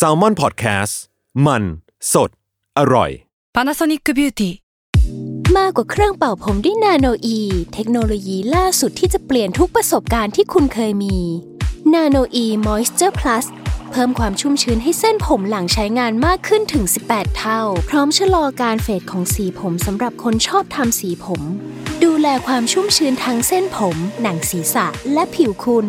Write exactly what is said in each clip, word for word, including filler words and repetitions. Salmon Podcast มันสดอร่อย Panasonic Beauty มากกว่าเครื่องเป่าผมด้วย nano-e เทคโนโลยีล่าสุดที่จะเปลี่ยนทุกประสบการณ์ที่คุณเคยมี nano-e Moisture Plus เพิ่มความชุ่มชื้นให้เส้นผมหลังใช้งานมากขึ้นถึงสิบแปดเท่าพร้อมชะลอการเฟดของสีผมสำหรับคนชอบทำสีผมดูแลความชุ่มชื้นทั้งเส้นผมหนังศีรษะและผิวคุณ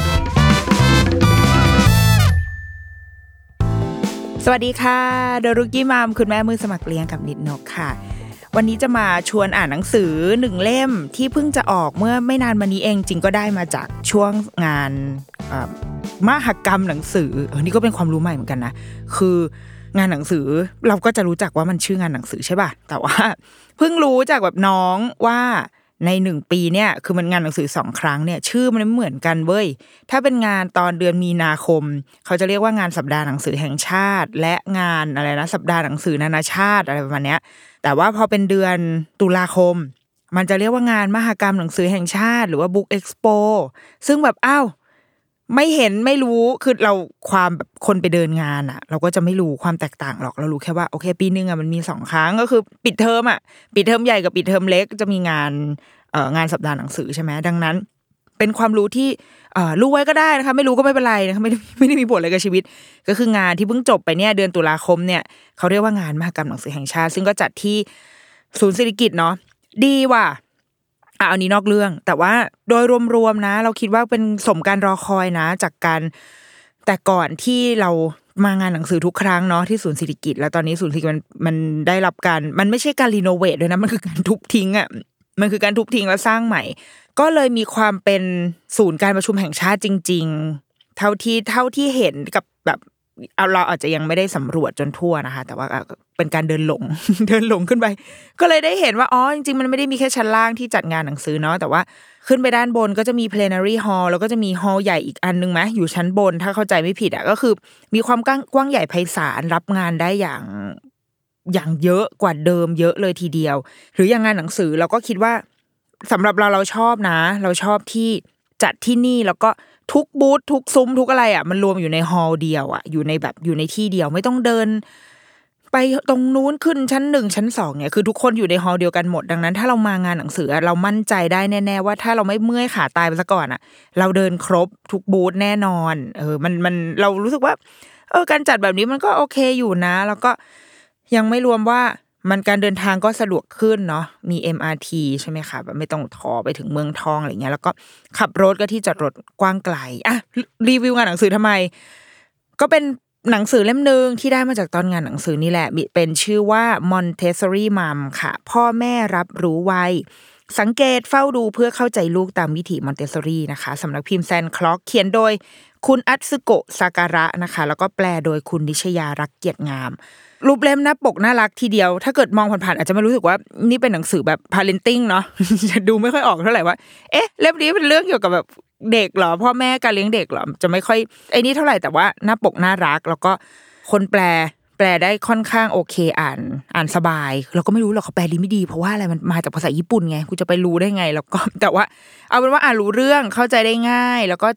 สวัสดีค่ะเดอะรุกกี้มัมคุณแม่มือสมัครเลี้ยงกับนิดนกค่ะวันนี้จะมาชวนอ่านหนังสือหนึ่งเล่มที่เพิ่งจะออกเมื่อไม่นานมานี้เองจริงก็ได้มาจากช่วงงานมหกรรมหนังสือเออนี่ก็เป็นความรู้ใหม่เหมือนกันนะคืองานหนังสือเราก็จะรู้จักว่ามันชื่องานหนังสือใช่ป่ะแต่ว่าเพิ่งรู้จากแบบน้องว่าในหนึ่งปีเนี่ยคือมันงานหนังสือสองครั้งเนี่ยชื่อมันไม่เหมือนกันเว้ยถ้าเป็นงานตอนเดือนมีนาคมเขาจะเรียกว่างานสัปดาห์หนังสือแห่งชาติและงานอะไรนะสัปดาห์หนังสือนานาชาติอะไรประมาณเนี้ยแต่ว่าพอเป็นเดือนตุลาคมมันจะเรียกว่างานมหกรรมหนังสือแห่งชาติหรือว่า Book Expo ซึ่งแบบอ้าวไม่เห็นไม่รู้คือเราความแบบคนไปเดินงานอะเราก็จะไม่รู้ความแตกต่างหรอกเรารู้แค่ว่าโอเคปีนึงอะมันมีสองครั้งก็คือปิดเทอมอะปิดเทอมใหญ่กับปิดเทอมเล็กจะมีงานเอ่องานสัปดาห์หนังสือใช่ไหมดังนั้นเป็นความรู้ที่เอ่อรู้ไว้ก็ได้นะคะไม่รู้ก็ไม่เป็นไรนะคะไม่ไม่ได้มีผลอะไรกับชีวิตก็คืองานที่เพิ่งจบไปเนี่ยเดือนตุลาคมเนี่ยเขาเรียกว่างานมหกรรมหนังสือแห่งชาติซึ่งก็จัดที่ศูนย์ศิริกิติ์เนาะดีว่ะอ่ะอันนี้นอกเรื่องแต่ว่าโดยรวมๆนะเราคิดว่าเป็นสมการรอคอยนะจากการแต่ก่อนที่เรามางานหนังสือทุกครั้งเนาะที่ศูนย์ศิริกิติ์แล้วตอนนี้ศูนย์ศิริกิติ์มันมันได้รับการมันไม่ใช่การรีโนเวทด้วยนะมันคือการทุบทิ้งอ่ะมันคือการทุบทิ้งแล้วสร้างใหม่ก็เลยมีความเป็นศูนย์การประชุมแห่งชาติจริงๆเท่าที่เท่าที่เห็นกับแบบเราอาจจะยังไม่ได้สำรวจจนทั่วนะคะแต่ว่าเป็นการเดินหลง เดินหลงขึ้นไปก็เลยได้เห็นว่าอ๋อจริงๆมันไม่ได้มีแค่ชั้นล่างที่จัดงานหนังสือเนาะแต่ว่าขึ้นไปด้านบนก็จะมี plenary hall แล้วก็จะมี hall ใหญ่อีกอันนึงไหมอยู่ชั้นบนถ้าเข้าใจไม่ผิดอ่ะก็คือมีความกว้างใหญ่ไพศาลรับงานได้อย่างอย่างเยอะกว่าเดิมเยอะเลยทีเดียวหรืออย่างงานหนังสือเราก็คิดว่าสำหรับเราเราชอบนะเราชอบที่จัดที่นี่แล้วก็ทุกบูธทุกซุ้มทุกอะไรอ่ะมันรวมอยู่ในฮอลล์เดียวอ่ะอยู่ในแบบอยู่ในที่เดียวไม่ต้องเดินไปตรงนู้นขึ้นชั้นหนึ่งชั้นสองเนี่ยคือทุกคนอยู่ในฮอลล์เดียวกันหมดดังนั้นถ้าเรามางานหนังสือเรามั่นใจได้แน่ๆว่าถ้าเราไม่เมื่อยขาตายไปซะก่อนอ่ะเราเดินครบทุกบูธแน่นอนเออมันมันเรารู้สึกว่าเออการจัดแบบนี้มันก็โอเคอยู่นะแล้วก็ยังไม่รวมว่ามันการเดินทางก็สะดวกขึ้นเนาะมี เอ็ม อาร์ ที ใช่ไหมคะแบบไม่ต้องทอไปถึงเมืองทองอะไรเงี้ยแล้วก็ขับรถก็ที่จอดรถกว้างไกลอ่ะรีวิวงานหนังสือทำไมก็เป็นหนังสือเล่มนึงที่ได้มาจากตอนงานหนังสือนี่แหละเป็นชื่อว่า Montessori Mom ค่ะพ่อแม่รับรู้ไวสังเกตเฝ้าดูเพื่อเข้าใจลูกตามวิถีมอนเตสซอรี่นะคะสำนักพิมพ์ Sand Clock เขียนโดยคุณอัตสึโกะซาการะนะคะแล้วก็แปลโดยคุณนิชยารักเกียรติงามรูปเล่มหน้าปกน่ารักทีเดียวถ้าเกิดมองผ่านๆอาจจะไม่รู้สึกว่านี่เป็นหนังสือแบบ parenting เนาะ ดูไม่ค่อยออกเท่าไหร่ว่าเอ๊ะเล่มนี้เป็นเรื่องเกี่ยวกับแบบเด็กเหรอพ่อแม่การเลี้ยงเด็กเหรอจะไม่ค่อยไอ้นี่เท่าไหร่แต่ว่าหน้าปกน่ารักแล้วก็คนแปลแปลได้ค่อนข้างโอเคอ่านอ่านสบายเราก็ไม่รู้หรอกเขาแปลดีไม่ดีเพราะว่าอะไรมันมาจากภาษาญี่ปุ่นไงกูจะไปรู้ได้ไงแล้วก็แต่ว่าเอาเป็นว่าอ่านรู้เรื่องเข้าใจได้ง่ายแล้วก็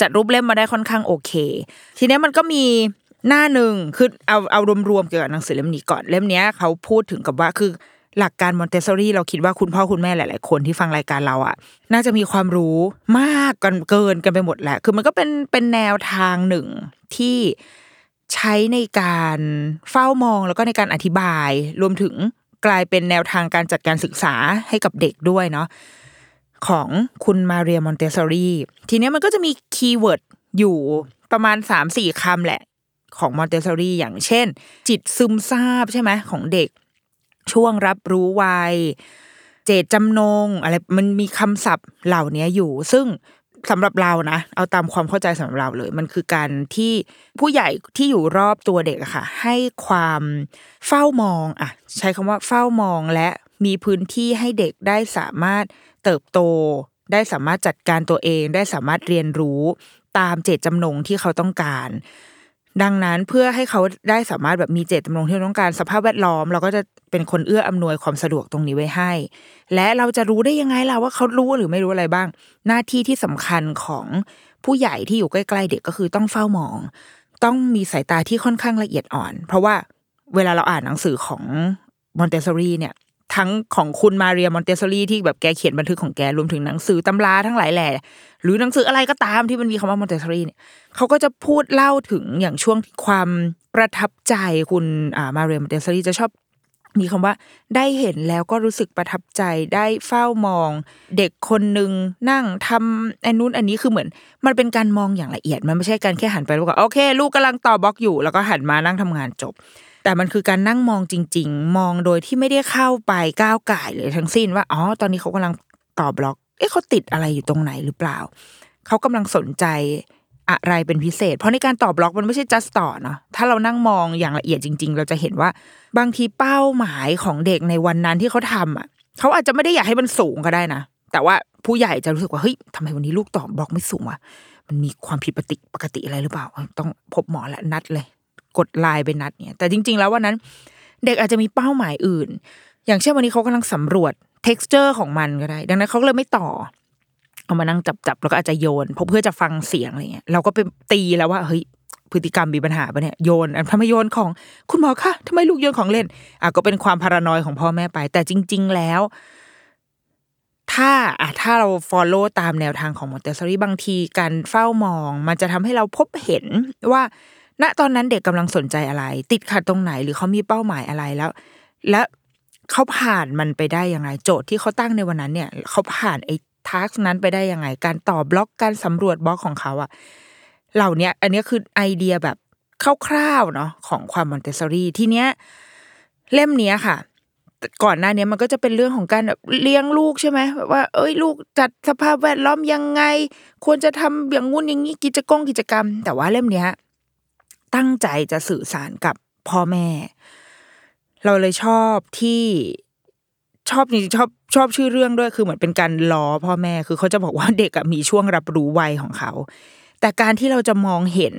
จัดรูปเล่มมาได้ค่อนข้างโอเคทีนี้มันก็มีหน้าหนึ่งคือเอาเอารวมๆเกี่ยวกับหนังสือเล่มนี้ก่อนเล่มนี้เขาพูดถึงกับว่าคือหลักการมอนเตสซอรี่เราคิดว่าคุณพ่อคุณแม่หลายๆคนที่ฟังรายการเราอ่ะน่าจะมีความรู้มากกันเกินกันไปหมดแหละคือมันก็เป็นเป็นแนวทางหนึ่งที่ใช้ในการเฝ้ามองแล้วก็ในการอธิบายรวมถึงกลายเป็นแนวทางการจัดการศึกษาให้กับเด็กด้วยเนาะ ของคุณมาเรียมอนเตสซอรีทีเนี้ยมันก็จะมีคีย์เวิร์ดอยู่ประมาณ สามถึงสี่ คำแหละของมอนเตสซอรีอย่างเช่นจิตซึมซาบใช่ไหมของเด็กช่วงรับรู้วัยเจตจำนงอะไรมันมีคำศัพท์เหล่านี้อยู่ซึ่งสำหรับเรานะเอาตามความเข้าใจสำหรับเราเลยมันคือการที่ผู้ใหญ่ที่อยู่รอบตัวเด็กอะค่ะให้ความเฝ้ามองอะใช้คำว่าเฝ้ามองและมีพื้นที่ให้เด็กได้สามารถเติบโตได้สามารถจัดการตัวเองได้สามารถเรียนรู้ตามเจตจำนงที่เขาต้องการดังนั้นเพื่อให้เขาได้สามารถแบบมีเจตจำนงที่ต้องการสภาพแวดล้อมเราก็จะเป็นคนเอื้ออำนวยความสะดวกตรงนี้ไว้ให้และเราจะรู้ได้ยังไงล่ะว่าเขารู้หรือไม่รู้อะไรบ้างหน้าที่ที่สำคัญของผู้ใหญ่ที่อยู่ใกล้ๆเด็กก็คือต้องเฝ้ามองต้องมีสายตาที่ค่อนข้างละเอียดอ่อนเพราะว่าเวลาเราอ่านหนังสือของมอนเตสซอรีเนี่ยทั้งของคุณมาเรียมอนเตสซอรีที่แบบแกเขียนบันทึกของแกรวมถึงหนังสือตำราทั้งหลายแหล่หรือหนังสืออะไรก็ตามที่มันมีคำว่ามอนเตสซอรีเนี่ยเขาก็จะพูดเล่าถึงอย่างช่วงความประทับใจคุณมาเรียมอนเตสซอรีจะชอบมีคำว่าได้เห็นแล้วก็รู้สึกประทับใจได้เฝ้ามองเด็กคนนึงนั่งทำไอ้นู้นอันนี้คือเหมือนมันเป็นการมองอย่างละเอียดมันไม่ใช่การแค่หันไปแล้วก็โอเคลูกกำลังต่อบล็อกอยู่แล้วก็หันมานั่งทำงานจบแต่มันคือการนั่งมองจริงๆมองโดยที่ไม่ได้เข้าไปก้าวก่ายเลยทั้งสิ้นว่าอ๋อตอนนี้เขากำลังต่อบล็อกเอ๊ะเขาติดอะไรอยู่ตรงไหนหรือเปล่าเขากำลังสนใจอะไรเป็นพิเศษเพราะในการต่อบล็อกมันไม่ใช่ just ต่อเนาะถ้าเรานั่งมองอย่างละเอียดจริงๆเราจะเห็นว่าบางทีเป้าหมายของเด็กในวันนั้นที่เขาทำอ่ะเขาอาจจะไม่ได้อยากให้มันสูงก็ได้นะแต่ว่าผู้ใหญ่จะรู้สึกว่าเฮ้ยทำไมวันนี้ลูกต่อบล็อกไม่สูงวะมันมีความผิดปกติอะไรหรือเปล่าต้องพบหมอและนัดเลยกดไลน์ไปนัดเนี่ยแต่จริงๆแล้ววันนั้นเด็กอาจจะมีเป้าหมายอื่นอย่างเช่นวันนี้เขากำลังสำรวจ texture ของมันก็ได้ดังนั้นเขาเลยไม่ต่อเอามานั่งจับๆแล้วก็อาจจะโยนเพราะเพื่อจะฟังเสียงอะไรเงี้ยเราก็ไปตีแล้วว่าเฮ้ยพฤติกรรมมีปัญหาปะเนี่ยโยนทำไมโยนของคุณหมอคะทำไมลูกโยนของเล่นอ่ะก็เป็นความพารานอยของพ่อแม่ไปแต่จริงๆแล้วถ้าอ่ะถ้าเรา follow ตามแนวทางของมอนเตสซอรีบางทีการเฝ้ามองมันจะทำให้เราพบเห็นว่าณตอนนั้นเด็กกำลังสนใจอะไรติดขัดตรงไหนหรือเขามีเป้าหมายอะไรแล้วและเขาผ่านมันไปได้ยังไงโจทย์ที่เขาตั้งในวันนั้นเนี่ยเขาผ่านไอ้ทาสนั้นไปได้ยังไงการต่อบล็อกการสำรวจบล็อกของเขาอะเหล่านี้อันนี้คือไอเดียแบบคร่าวๆเนาะของความมอนเตสซอรีทีเนี้ยเล่มนี้ค่ะก่อนหน้านี้มันก็จะเป็นเรื่องของการแบบเลี้ยงลูกใช่ไหมแบบว่าเอ้ยลูกจัดสภาพแวดล้อมยังไงควรจะทำอย่างงู้นอย่างนี้กิจกรรมกิจกรรมแต่ว่าเล่มนี้ตั้งใจจะสื่อสารกับพ่อแม่เราเลยชอบที่ชอบนี่ชอบชอบชื่อเรื่องด้วยคือเหมือนเป็นการล้อพ่อแม่คือเขาจะบอกว่าเด็กมีช่วงรับรู้วัยของเขาแต่การที่เราจะมองเห็น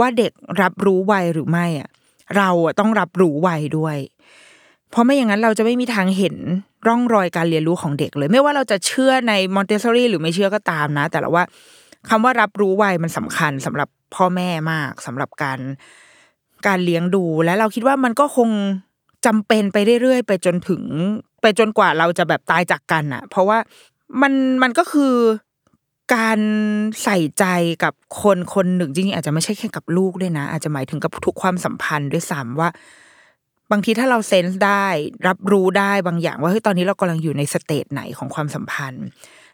ว่าเด็กรับรู้วัยหรือไม่อ่ะเราต้องรับรู้วัยด้วยเพราะไม่อย่างนั้นเราจะไม่มีทางเห็นร่องรอยการเรียนรู้ของเด็กเลยไม่ว่าเราจะเชื่อในมอนเตสซอรีหรือไม่เชื่อก็ตามนะแต่เราว่าคำว่ารับรู้วัยมันสำคัญสำหรับพ่อแม่มากสำหรับการการเลี้ยงดูและเราคิดว่ามันก็คงจำเป็นไปเรื่อยๆไปจนถึงไปจนกว่าเราจะแบบตายจากกันน่ะเพราะว่ามันมันก็คือการใส่ใจกับคนคนหนึ่งจริงๆอาจจะไม่ใช่แค่กับลูกด้วยนะอาจจะหมายถึงกับทุกความสัมพันธ์ด้วยซ้ำว่าบางทีถ้าเราเซนส์ได้รับรู้ได้บางอย่างว่าเฮ้ยตอนนี้เรากำลังอยู่ในสเตจไหนของความสัมพันธ์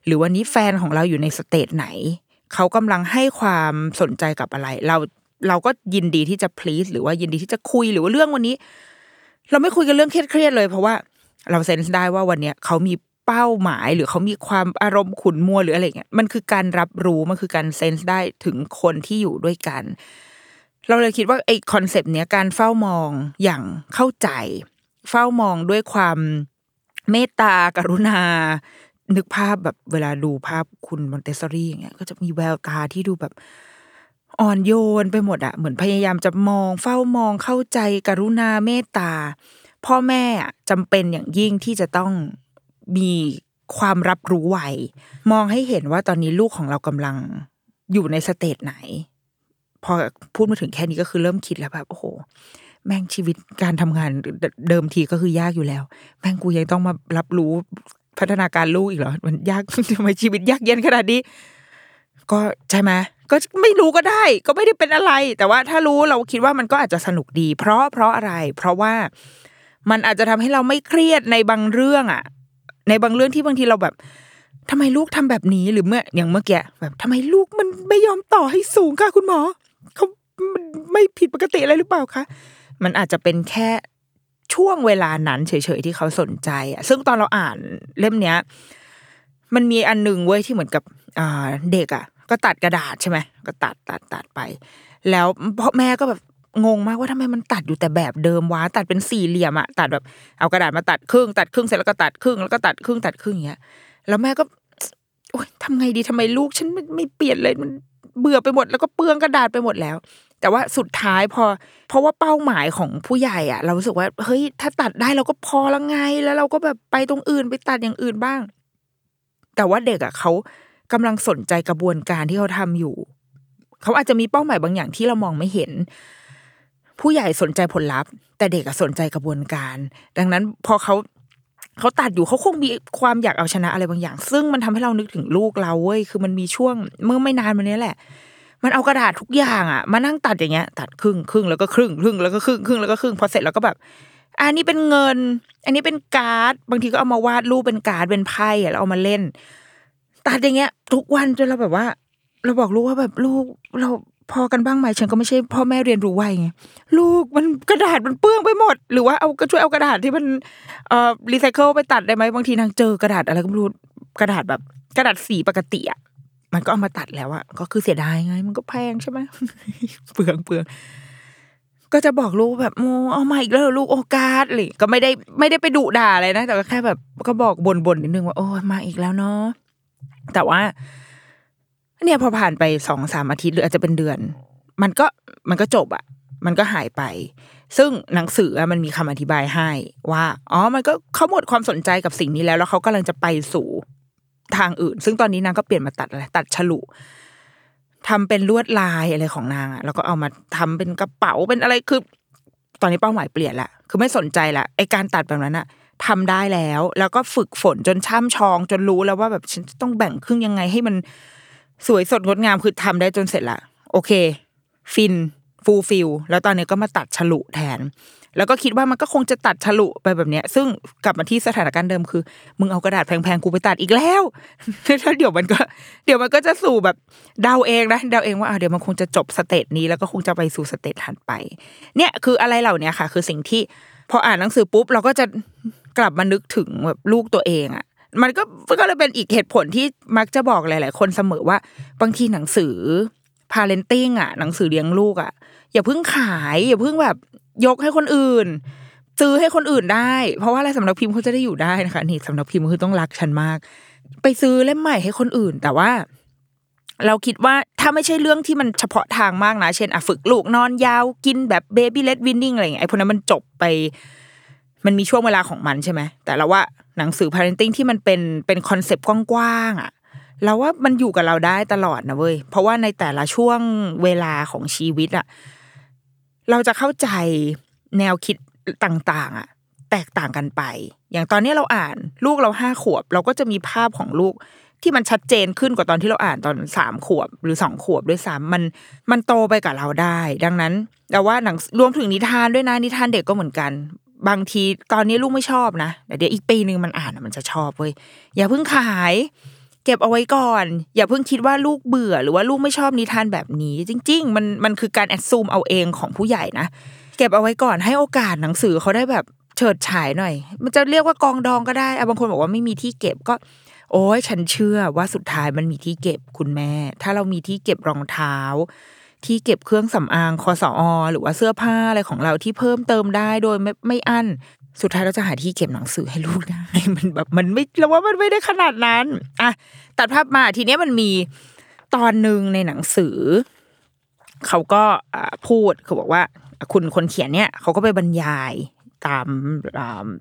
หรือวันนี้แฟนของเราอยู่ในสเตจไหนเขากำลังให้ความสนใจกับอะไรเราเราก็ยินดีที่จะ please หรือว่ายินดีที่จะคุยหรือว่าเรื่องวันนี้เราไม่คุยกันเรื่องเครียดๆเลยเพราะว่าเราเซนส์ได้ว่าวันนี้เขามีเป้าหมายหรือเขามีความอารมณ์ขุ่นมัวหรืออะไรเงี้ยมันคือการรับรู้มันคือการเซนส์ได้ถึงคนที่อยู่ด้วยกันเราเลยคิดว่าไอ้คอนเซปต์เนี้ยการเฝ้ามองอย่างเข้าใจเฝ้ามองด้วยความเมตตากรุณานึกภาพแบบเวลาดูภาพคุณมอนเตสซอรีอย่างเงี้ยก็จะมีแววตาที่ดูแบบอ่อนโยนไปหมดอะเหมือนพยายามจะมองเฝ้ามองเข้าใจกรุณาเมตตาพ่อแม่จำเป็นอย่างยิ่งที่จะต้องมีความรับรู้ไวมองให้เห็นว่าตอนนี้ลูกของเรากำลังอยู่ในสเตจไหนพอพูดมาถึงแค่นี้ก็คือเริ่มคิดแล้วแบบโอ้โหแม่งชีวิตการทำงานเดิมทีก็คือยากอยู่แล้วแม่งกูยังต้องมารับรู้พัฒนาการลูกอีกเหรอมันยากทำไมชีวิตยากเย็นขนาดนี้ก็ใช่ไหมก็ไม่รู้ก็ได้ก็ไม่ได้เป็นอะไรแต่ว่าถ้ารู้เราคิดว่ามันก็อาจจะสนุกดีเพราะเพราะอะไรเพราะว่ามันอาจจะทำให้เราไม่เครียดในบางเรื่องอ่ะในบางเรื่องที่บางทีเราแบบ ทำไมลูกทำแบบนี้หรือเมื่ออย่างเมื่อกี้แบบทำไมลูกมันไม่ยอมต่อให้สูงค่ะคุณหมอเขาไม่ผิดปกติอะไรหรือเปล่าคะมันอาจจะเป็นแค่ช่วงเวลานั้นเฉยๆที่เขาสนใจอ่ะซึ่งตอนเราอ่านเล่มเนี้ยมันมีอันนึงเว้ยที่เหมือนกับอ่าเด็กอ่ะก็ตัดกระดาษใช่ไหมก็ตัดตัดตัดไปแล้วพ่อแม่ก็แบบงงมากว่าทำไมมันตัดอยู่แต่แบบเดิมวะตัดเป็นสี่เหลี่ยมอ่ะตัดแบบเอากระดาษมาตัดครึ่งตัดครึ่งเสร็จแล้วก็ตัดครึ่งแล้วก็ตัดครึ่งตัดครึ่งอย่างเงี้ยแล้วแม่ก็โอ๊ยทำไงดีทำไมลูกฉันไม่ไม่เปลี่ยนเลยมันเบื่อไปหมดแล้วก็เปลืองกระดาษไปหมดแล้วแต่ว่าสุดท้ายพอเพราะว่าเป้าหมายของผู้ใหญ่อ่ะเรารู้สึกว่าเฮ้ยถ้าตัดได้เราก็พอละไงแล้วเราก็แบบไปตรงอื่นไปตัดอย่างอื่นบ้างแต่ว่าเด็กอ่ะเขากำลังสนใจกระบวนการที่เขาทำอยู่เขาอาจจะมีเป้าหมายบางอย่างที่เรามองไม่เห็นผู้ใหญ่สนใจผลลัพธ์แต่เด็กอ่ะสนใจกระบวนการดังนั้นพอเขาเขาตัดอยู่เขาคงมีความอยากเอาชนะอะไรบางอย่างซึ่งมันทำให้เรานึกถึงลูกเราเว้ยคือมันมีช่วงเมื่อไม่นานมานี้แหละมันเอากระดาษทุกอย่างอ่ะมานั่งตัดอย่างเงี้ยตัดครึ่งครึ่งแล้วก็ครึ่งครึ่งแล้วก็ครึ่งครึ่งแล้วก็ครึ่งพอเสร็จแล้วก็แบบอันนี้เป็นเงินอันนี้เป็นการ์ดบางทีก็เอามาวาดรูปเป็นการ์ดเป็นไพ่อ่ะแล้วเอามาเล่นตัดอย่างเงี้ยทุกวันจนเราแบบว่าเราบอกลูกว่าแบบลูกเราพอกันบ้างไหมฉันก็ไม่ใช่พ่อแม่เรียนรู้ไวไงลูกมันกระดาษมันเปื้อนไปหมดหรือว่าเอาก็ช่วยเอากระดาษที่มันเอ่อรีไซเคิลไปตัดได้ไหมบางทีนางเจอกระดาษอะไรก็ไม่รู้กระดาษแบบกระดาษสีปกติอ่ะมันก็เอามาตัดแล้วอ่ะก็คือเสียดายไงมันก็แพงใช่ไหมเปลืองเปลืองก็จะบอกลูกแบบโมเอามาอีกแล้วลูกโอกาสเลยก็ไม่ได้ไม่ได้ไปดุด่าอะไรนะแต่ก็แค่แบบก็บอกบ่นๆนิดนึงว่าโอ้มาอีกแล้วเนาะแต่ว่าเนี่ยพอผ่านไป สองถึงสาม อาทิตย์หรืออาจจะเป็นเดือนมันก็มันก็จบอ่ะมันก็หายไปซึ่งหนังสือมันมีคำอธิบายให้ว่าอ๋อมันก็เขาหมดความสนใจกับสิ่งนี้แล้วแล้วเขากำลังจะไปสู่ทางอื่นซึ่งตอนนี้นางก็เปลี่ยนมาตัดอะไรตัดฉลุทำเป็นลวดลายอะไรของนางอ่ะแล้วก็เอามาทำเป็นกระเป๋าเป็นอะไรคือตอนนี้เป้าหมายเปลี่ยนละคือไม่สนใจละไอ้การตัดแบบนั้นอ่ะทำได้แล้วแล้วก็ฝึกฝนจนช่ำชองจนรู้แล้วว่าแบบฉันต้องแบ่งครึ่งยังไงให้มันสวยสดงดงามคือทำได้จนเสร็จละโอเคฟินฟูลฟิลแล้วตอนนี้ก็มาตัดฉลุแทนแล้วก็คิดว่ามันก็คงจะตัดฉลุไปแบบเนี้ยซึ่งกลับมาที่สถานการณ์เดิมคือมึงเอากระดาษแพงๆกูไปตัดอีกแล้วแล้วเดี๋ยวมันก็เดี๋ยวมันก็จะสู่แบบเดาเองนะเดาเองว่าเดี๋ยวมันคงจะจบสเตจนี้แล้วก็คงจะไปสู่สเตจถัดไปเนี่ยคืออะไรเหล่านี้ค่ะคือสิ่งที่พออ่านหนังสือปุ๊บเราก็จะกลับมานึกถึงแบบลูกตัวเองอะมันก็ก็เลยเป็นอีกเหตุผลที่มักจะบอกหลายๆคนเสมอว่าบางทีหนังสือ parenting อ่ะหนังสือเลี้ยงลูกอ่ะอย่าเพิ่งขายอย่าเพิ่งแบบยกให้คนอื่นซื้อให้คนอื่นได้เพราะว่าอะไรสำนักพิมพ์เขาจะได้อยู่ได้นะคะนี่สำนักพิมพ์คือต้องรักฉันมากไปซื้อเล่มใหม่ให้คนอื่นแต่ว่าเราคิดว่าถ้าไม่ใช่เรื่องที่มันเฉพาะทางมากนะเช่นอ่ะฝึกลูกนอนยาวกินแบบ baby led weaning อะไรอย่างเงี้ยไอ้พวกนั้นมันจบไปมันมีช่วงเวลาของมันใช่ไหมแต่เราว่าหนังสือ parenting ที่มันเป็นเป็นคอนเซปต์กว้างๆอ่ะเราว่ามันอยู่กับเราได้ตลอดนะเว้ยเพราะว่าในแต่ละช่วงเวลาของชีวิตอ่ะเราจะเข้าใจแนวคิดต่างๆอ่ะแตกต่างกันไปอย่างตอนนี้เราอ่านลูกเราห้าขวบเราก็จะมีภาพของลูกที่มันชัดเจนขึ้นกว่าตอนที่เราอ่านตอนสามขวบหรือสองขวบด้วยซ้ำมันมันโตไปกับเราได้ดังนั้นเราว่าหนังรวมถึงนิทานด้วยนะนิทานเด็กก็เหมือนกันบางทีตอนนี้ลูกไม่ชอบนะเดี๋ยวอีกปีนึงมันอ่านมันจะชอบเว้ยอย่าเพิ่งขายเก็บเอาไว้ก่อนอย่าเพิ่งคิดว่าลูกเบื่อหรือว่าลูกไม่ชอบนิทานแบบนี้จริงๆมันมันคือการแอดซูมเอาเองของผู้ใหญ่นะเก็บเอาไว้ก่อนให้โอกาสหนังสือเขาได้แบบเฉิดฉายหน่อยมันจะเรียกว่ากองดองก็ได้อ่ะบางคนบอกว่าไม่มีที่เก็บก็โอ๊ยฉันเชื่อว่าสุดท้ายมันมีที่เก็บคุณแม่ถ้าเรามีที่เก็บรองเท้าที่เก็บเครื่องสำอางคสอหรือว่าเสื้อผ้าอะไรของเราที่เพิ่มเติมได้โดยไม่ไม่อั้นสุดท้ายเราจะหาที่เก็บหนังสือให้ลูกได้มันแบบมันไม่เราว่ามันไม่ได้ขนาดนั้นอ่ะตัดภาพมาทีนี้มันมีตอนนึงในหนังสือเขาก็พูดเขาบอกว่าคุณคนเขียนเนี่ยเขาก็ไปบรรยายตาม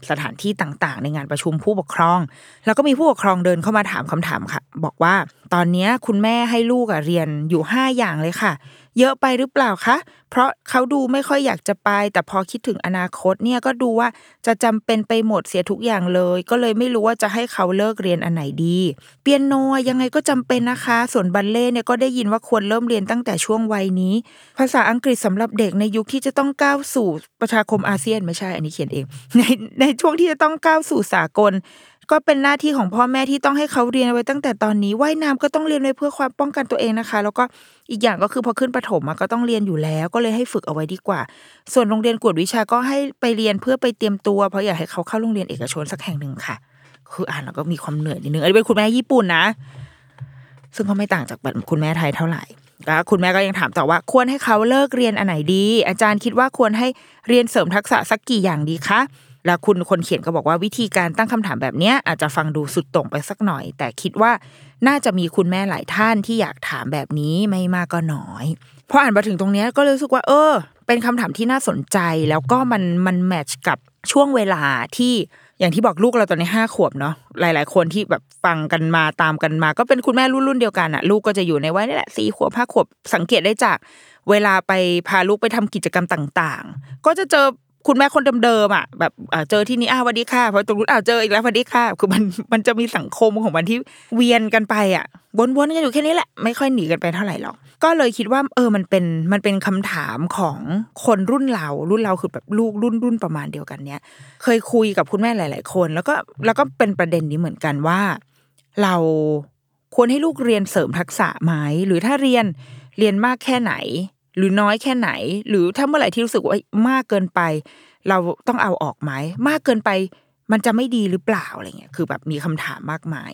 สถานที่ต่างๆในงานประชุมผู้ปกครองแล้วก็มีผู้ปกครองเดินเข้ามาถามคำถามค่ะบอกว่าตอนนี้คุณแม่ให้ลูกเรียนอยู่ห้าอย่างเลยค่ะเยอะไปหรือเปล่าคะเพราะเขาดูไม่ค่อยอยากจะไปแต่พอคิดถึงอนาคตเนี่ยก็ดูว่าจะจำเป็นไปหมดเสียทุกอย่างเลยก็เลยไม่รู้ว่าจะให้เขาเลิกเรียนอันไหนดีเปียโนยังไงก็จำเป็นนะคะส่วนบัลเล่ต์เนี่ยก็ได้ยินว่าควรเริ่มเรียนตั้งแต่ช่วงวัยนี้ภาษาอังกฤษสำหรับเด็กในยุคที่จะต้องก้าวสู่ประชาคมอาเซียนไม่ใช่อันนี้เขียนเองในในช่วงที่จะต้องก้าวสู่สากล ก็เป็นหน้าที่ของพ่อแม่ที่ต้องให้เขาเรียนไว้ตั้งแต่ตอนนี้ว่ายน้ำก็ต้องเรียนไว้เพื่อความป้องกันตัวเองนะคะแล้วก็อีกอย่างก็คือพอขึ้นประถมอะก็ต้องเรียนอยู่แล้วก็เลยให้ฝึกเอาไว้ดีกว่าส่วนโรงเรียนกวดวิชาก็ให้ไปเรียนเพื่อไปเตรียมตัวเพราะอยากให้เขาเข้าโรงเรียนเอกชนสักแห่งนึงค่ะคืออ่านแล้วก็มีความเหนื่อยนิดนึงอันนี้เป็นคุณแม่ญี่ปุ่นนะซึ่งก็ไม่ต่างจากแบบคุณแม่ไทยเท่าไหร่แล้วคุณแม่ก็ยังถามต่อว่าควรให้เขาเลิกเรียนอันไหนดีอาจารย์คิดว่าควรให้เรียนเสริมทักษะสักกี่อย่างดีคะแล้วคุณคนเขียนก็บอกว่าวิธีการตั้งคำถามแบบนี้อาจจะฟังดูสุดโต่งไปสักหน่อยแต่คิดว่าน่าจะมีคุณแม่หลายท่านที่อยากถามแบบนี้ไม่มากก็น้อยพออ่านมาถึงตรงนี้ก็รู้สึกว่าเออเป็นคำถามที่น่าสนใจแล้วก็มันมันแมทช์กับช่วงเวลาที่อย่างที่บอกลูกเราตอนนี้ห้าขวบเนาะหลายๆคนที่แบบฟังกันมาตามกันมาก็เป็นคุณแม่รุ่นรุ่นเดียวกันอะลูกก็จะอยู่ในวัยนี่แหละสี่ขวบห้าขวบสังเกตได้จากเวลาไปพาลูกไปทำกิจกรรมต่างๆก็จะเจอคุณแม่คนเดิมๆอ่ะแบบเจอที่นี่อ้าวสวัสดีค่ะพอตรงนู้นอ้าวเจออีกแล้วสวัสดีค่ะคือมันมันจะมีสังคมของมันที่เวียนกันไปอ่ะวนๆกันอยู่แค่นี้แหละไม่ค่อยหนีกันไปเท่าไหร่หรอกก็เลยคิดว่าเออมันเป็นมันเป็นคำถามของคนรุ่นเรารุ่นเราคือแบบลูกรุ่นรุ่นประมาณเดียวกันเนี้ยเคยคุยกับคุณแม่หลายๆคนแล้วก็แล้วก็เป็นประเด็นนี้เหมือนกันว่าเราควรให้ลูกเรียนเสริมทักษะไหมหรือถ้าเรียนเรียนมากแค่ไหนหรือน้อยแค่ไหนหรือถ้าเมื่อไหร่ที่รู้สึกว่ามากเกินไปเราต้องเอาออกไหมมากเกินไปมันจะไม่ดีหรือเปล่าอะไรเงี้ยคือแบบมีคำถามมากมาย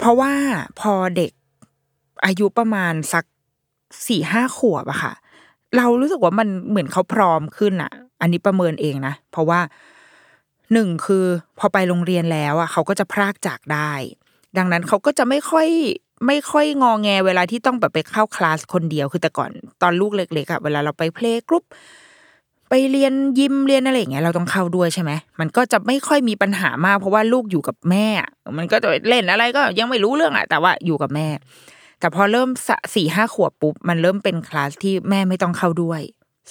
เพราะว่าพอเด็กอายุประมาณสัก สี่ห้า ขวบอะค่ะเรารู้สึกว่ามันเหมือนเขาพร้อมขึ้นอะอันนี้ประเมินเองนะเพราะว่าหนึ่งคือพอไปโรงเรียนแล้วอะเขาก็จะพรากจากได้ดังนั้นเขาก็จะไม่ค่อยไม่ค่อยงอแงเวลาที่ต้องแบบไปเข้าคลาสคนเดียวคือแต่ก่อนตอนลูกเล็กๆอะเวลาเราไปเพลย์กรุ๊ปไปเรียนยิมเรียนอะไรอย่างเงี้ยเราต้องเข้าด้วยใช่ไหมมันก็จะไม่ค่อยมีปัญหามากเพราะว่าลูกอยู่กับแม่มันก็จะเล่นอะไรก็ยังไม่รู้เรื่องอะแต่ว่าอยู่กับแม่แต่พอเริ่มสี่ห้าขวบปุ๊บมันเริ่มเป็นคลาสที่แม่ไม่ต้องเข้าด้วย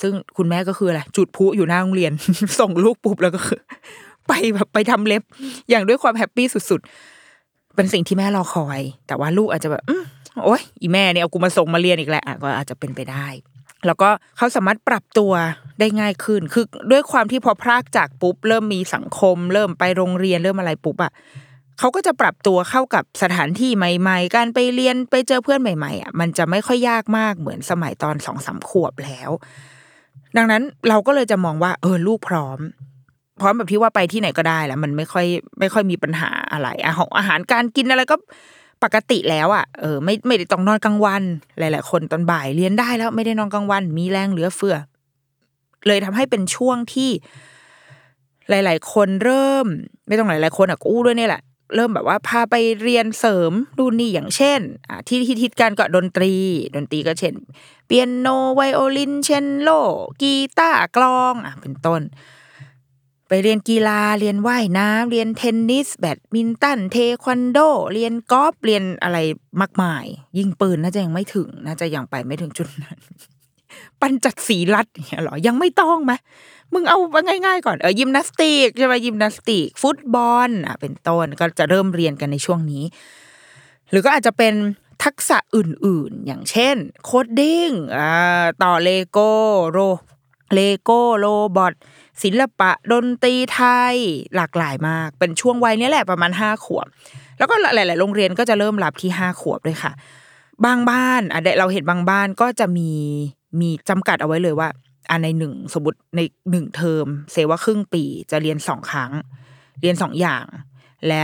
ซึ่งคุณแม่ก็คืออะไรจุดพลุอยู่หน้าโรงเรียน ส่งลูกปุ๊บแล้วก็คือไปแบบไปทำเล็บอย่างด้วยความแฮปปี้สุดๆเป็นสิ่งที่แม่รอคอยแต่ว่าลูกอาจจะแบบโอ๊ยอีแม่เนี่ยเอากูมาส่งมาเรียนอีกแล้วก็อาจจะเป็นไปได้แล้วก็เขาสามารถปรับตัวได้ง่ายขึ้นคือด้วยความที่พอพรากจากปุ๊บเริ่มมีสังคมเริ่มไปโรงเรียนเริ่มอะไรปุ๊บอ่ะเขาก็จะปรับตัวเข้ากับสถานที่ใหม่ๆการไปเรียนไปเจอเพื่อนใหม่ๆอ่ะมันจะไม่ค่อยยากมากเหมือนสมัยตอน สองถึงสาม ขวบแล้วดังนั้นเราก็เลยจะมองว่าเออลูกพร้อมพร้อมแบบที่ว่าไปที่ไหนก็ได้แล้วมันไม่ค่อยไม่ค่อยมีปัญหาอะไรอาหารอาหารการกินอะไรก็ปกติแล้วอ่ะเออไม่ไม่ได้ต้องนอนกลางวันหลายๆคนตอนบ่ายเรียนได้แล้วไม่ได้นอนกลางวันมีแรงเหลือเฟือเลยทำให้เป็นช่วงที่หลายๆคนเริ่มไม่ต้องหลายๆคนอ่ะกู้ด้วยนี่แหละเริ่มแบบว่าพาไปเรียนเสริมรุ่นนี้อย่างเช่นอ่ะที่ที่ทิศการก็ดนตรีดนตรีก็เช่นเปียโนไวโอลินเชลโลกีตาร์กลองอ่ะเป็นต้นไปเรียนกีฬาเรียนว่ายน้ำเรียนเทนนิสแบดมินตันเทควันโดเรียนกอล์ฟเรียนอะไรมากมายยิงปืนน่าจะยังไม่ถึงน่าจะยังไปไม่ถึงจุดนั้นปันจัดสีรัดอย่างเงี้ยหรอยังไม่ต้องไหมมึงเอาง่ายๆก่อนเออยิมนาสติกใช่ไหมยิมนาสติกฟุตบอลอ่ะเป็นต้นก็จะเริ่มเรียนกันในช่วงนี้หรือก็อาจจะเป็นทักษะอื่นๆอย่างเช่นโคดดิ้งอ่าต่อเลโก้โรเลโก้โรบอทศิลปะดนตรีไทยหลากหลายมากเป็นช่วงวัยนี้แหละประมาณห้าขวบแล้วก็หลายๆโรงเรียนก็จะเริ่มรับที่ห้าขวบด้วยค่ะบางบ้านอ่ะเราเห็นบางบ้านก็จะมีมีจำกัดเอาไว้เลยว่าอ่ะในหนึ่งสมมุติในหนึ่งเทอมเสียว่าครึ่งปีจะเรียนสองครั้งเรียนสองอย่างและ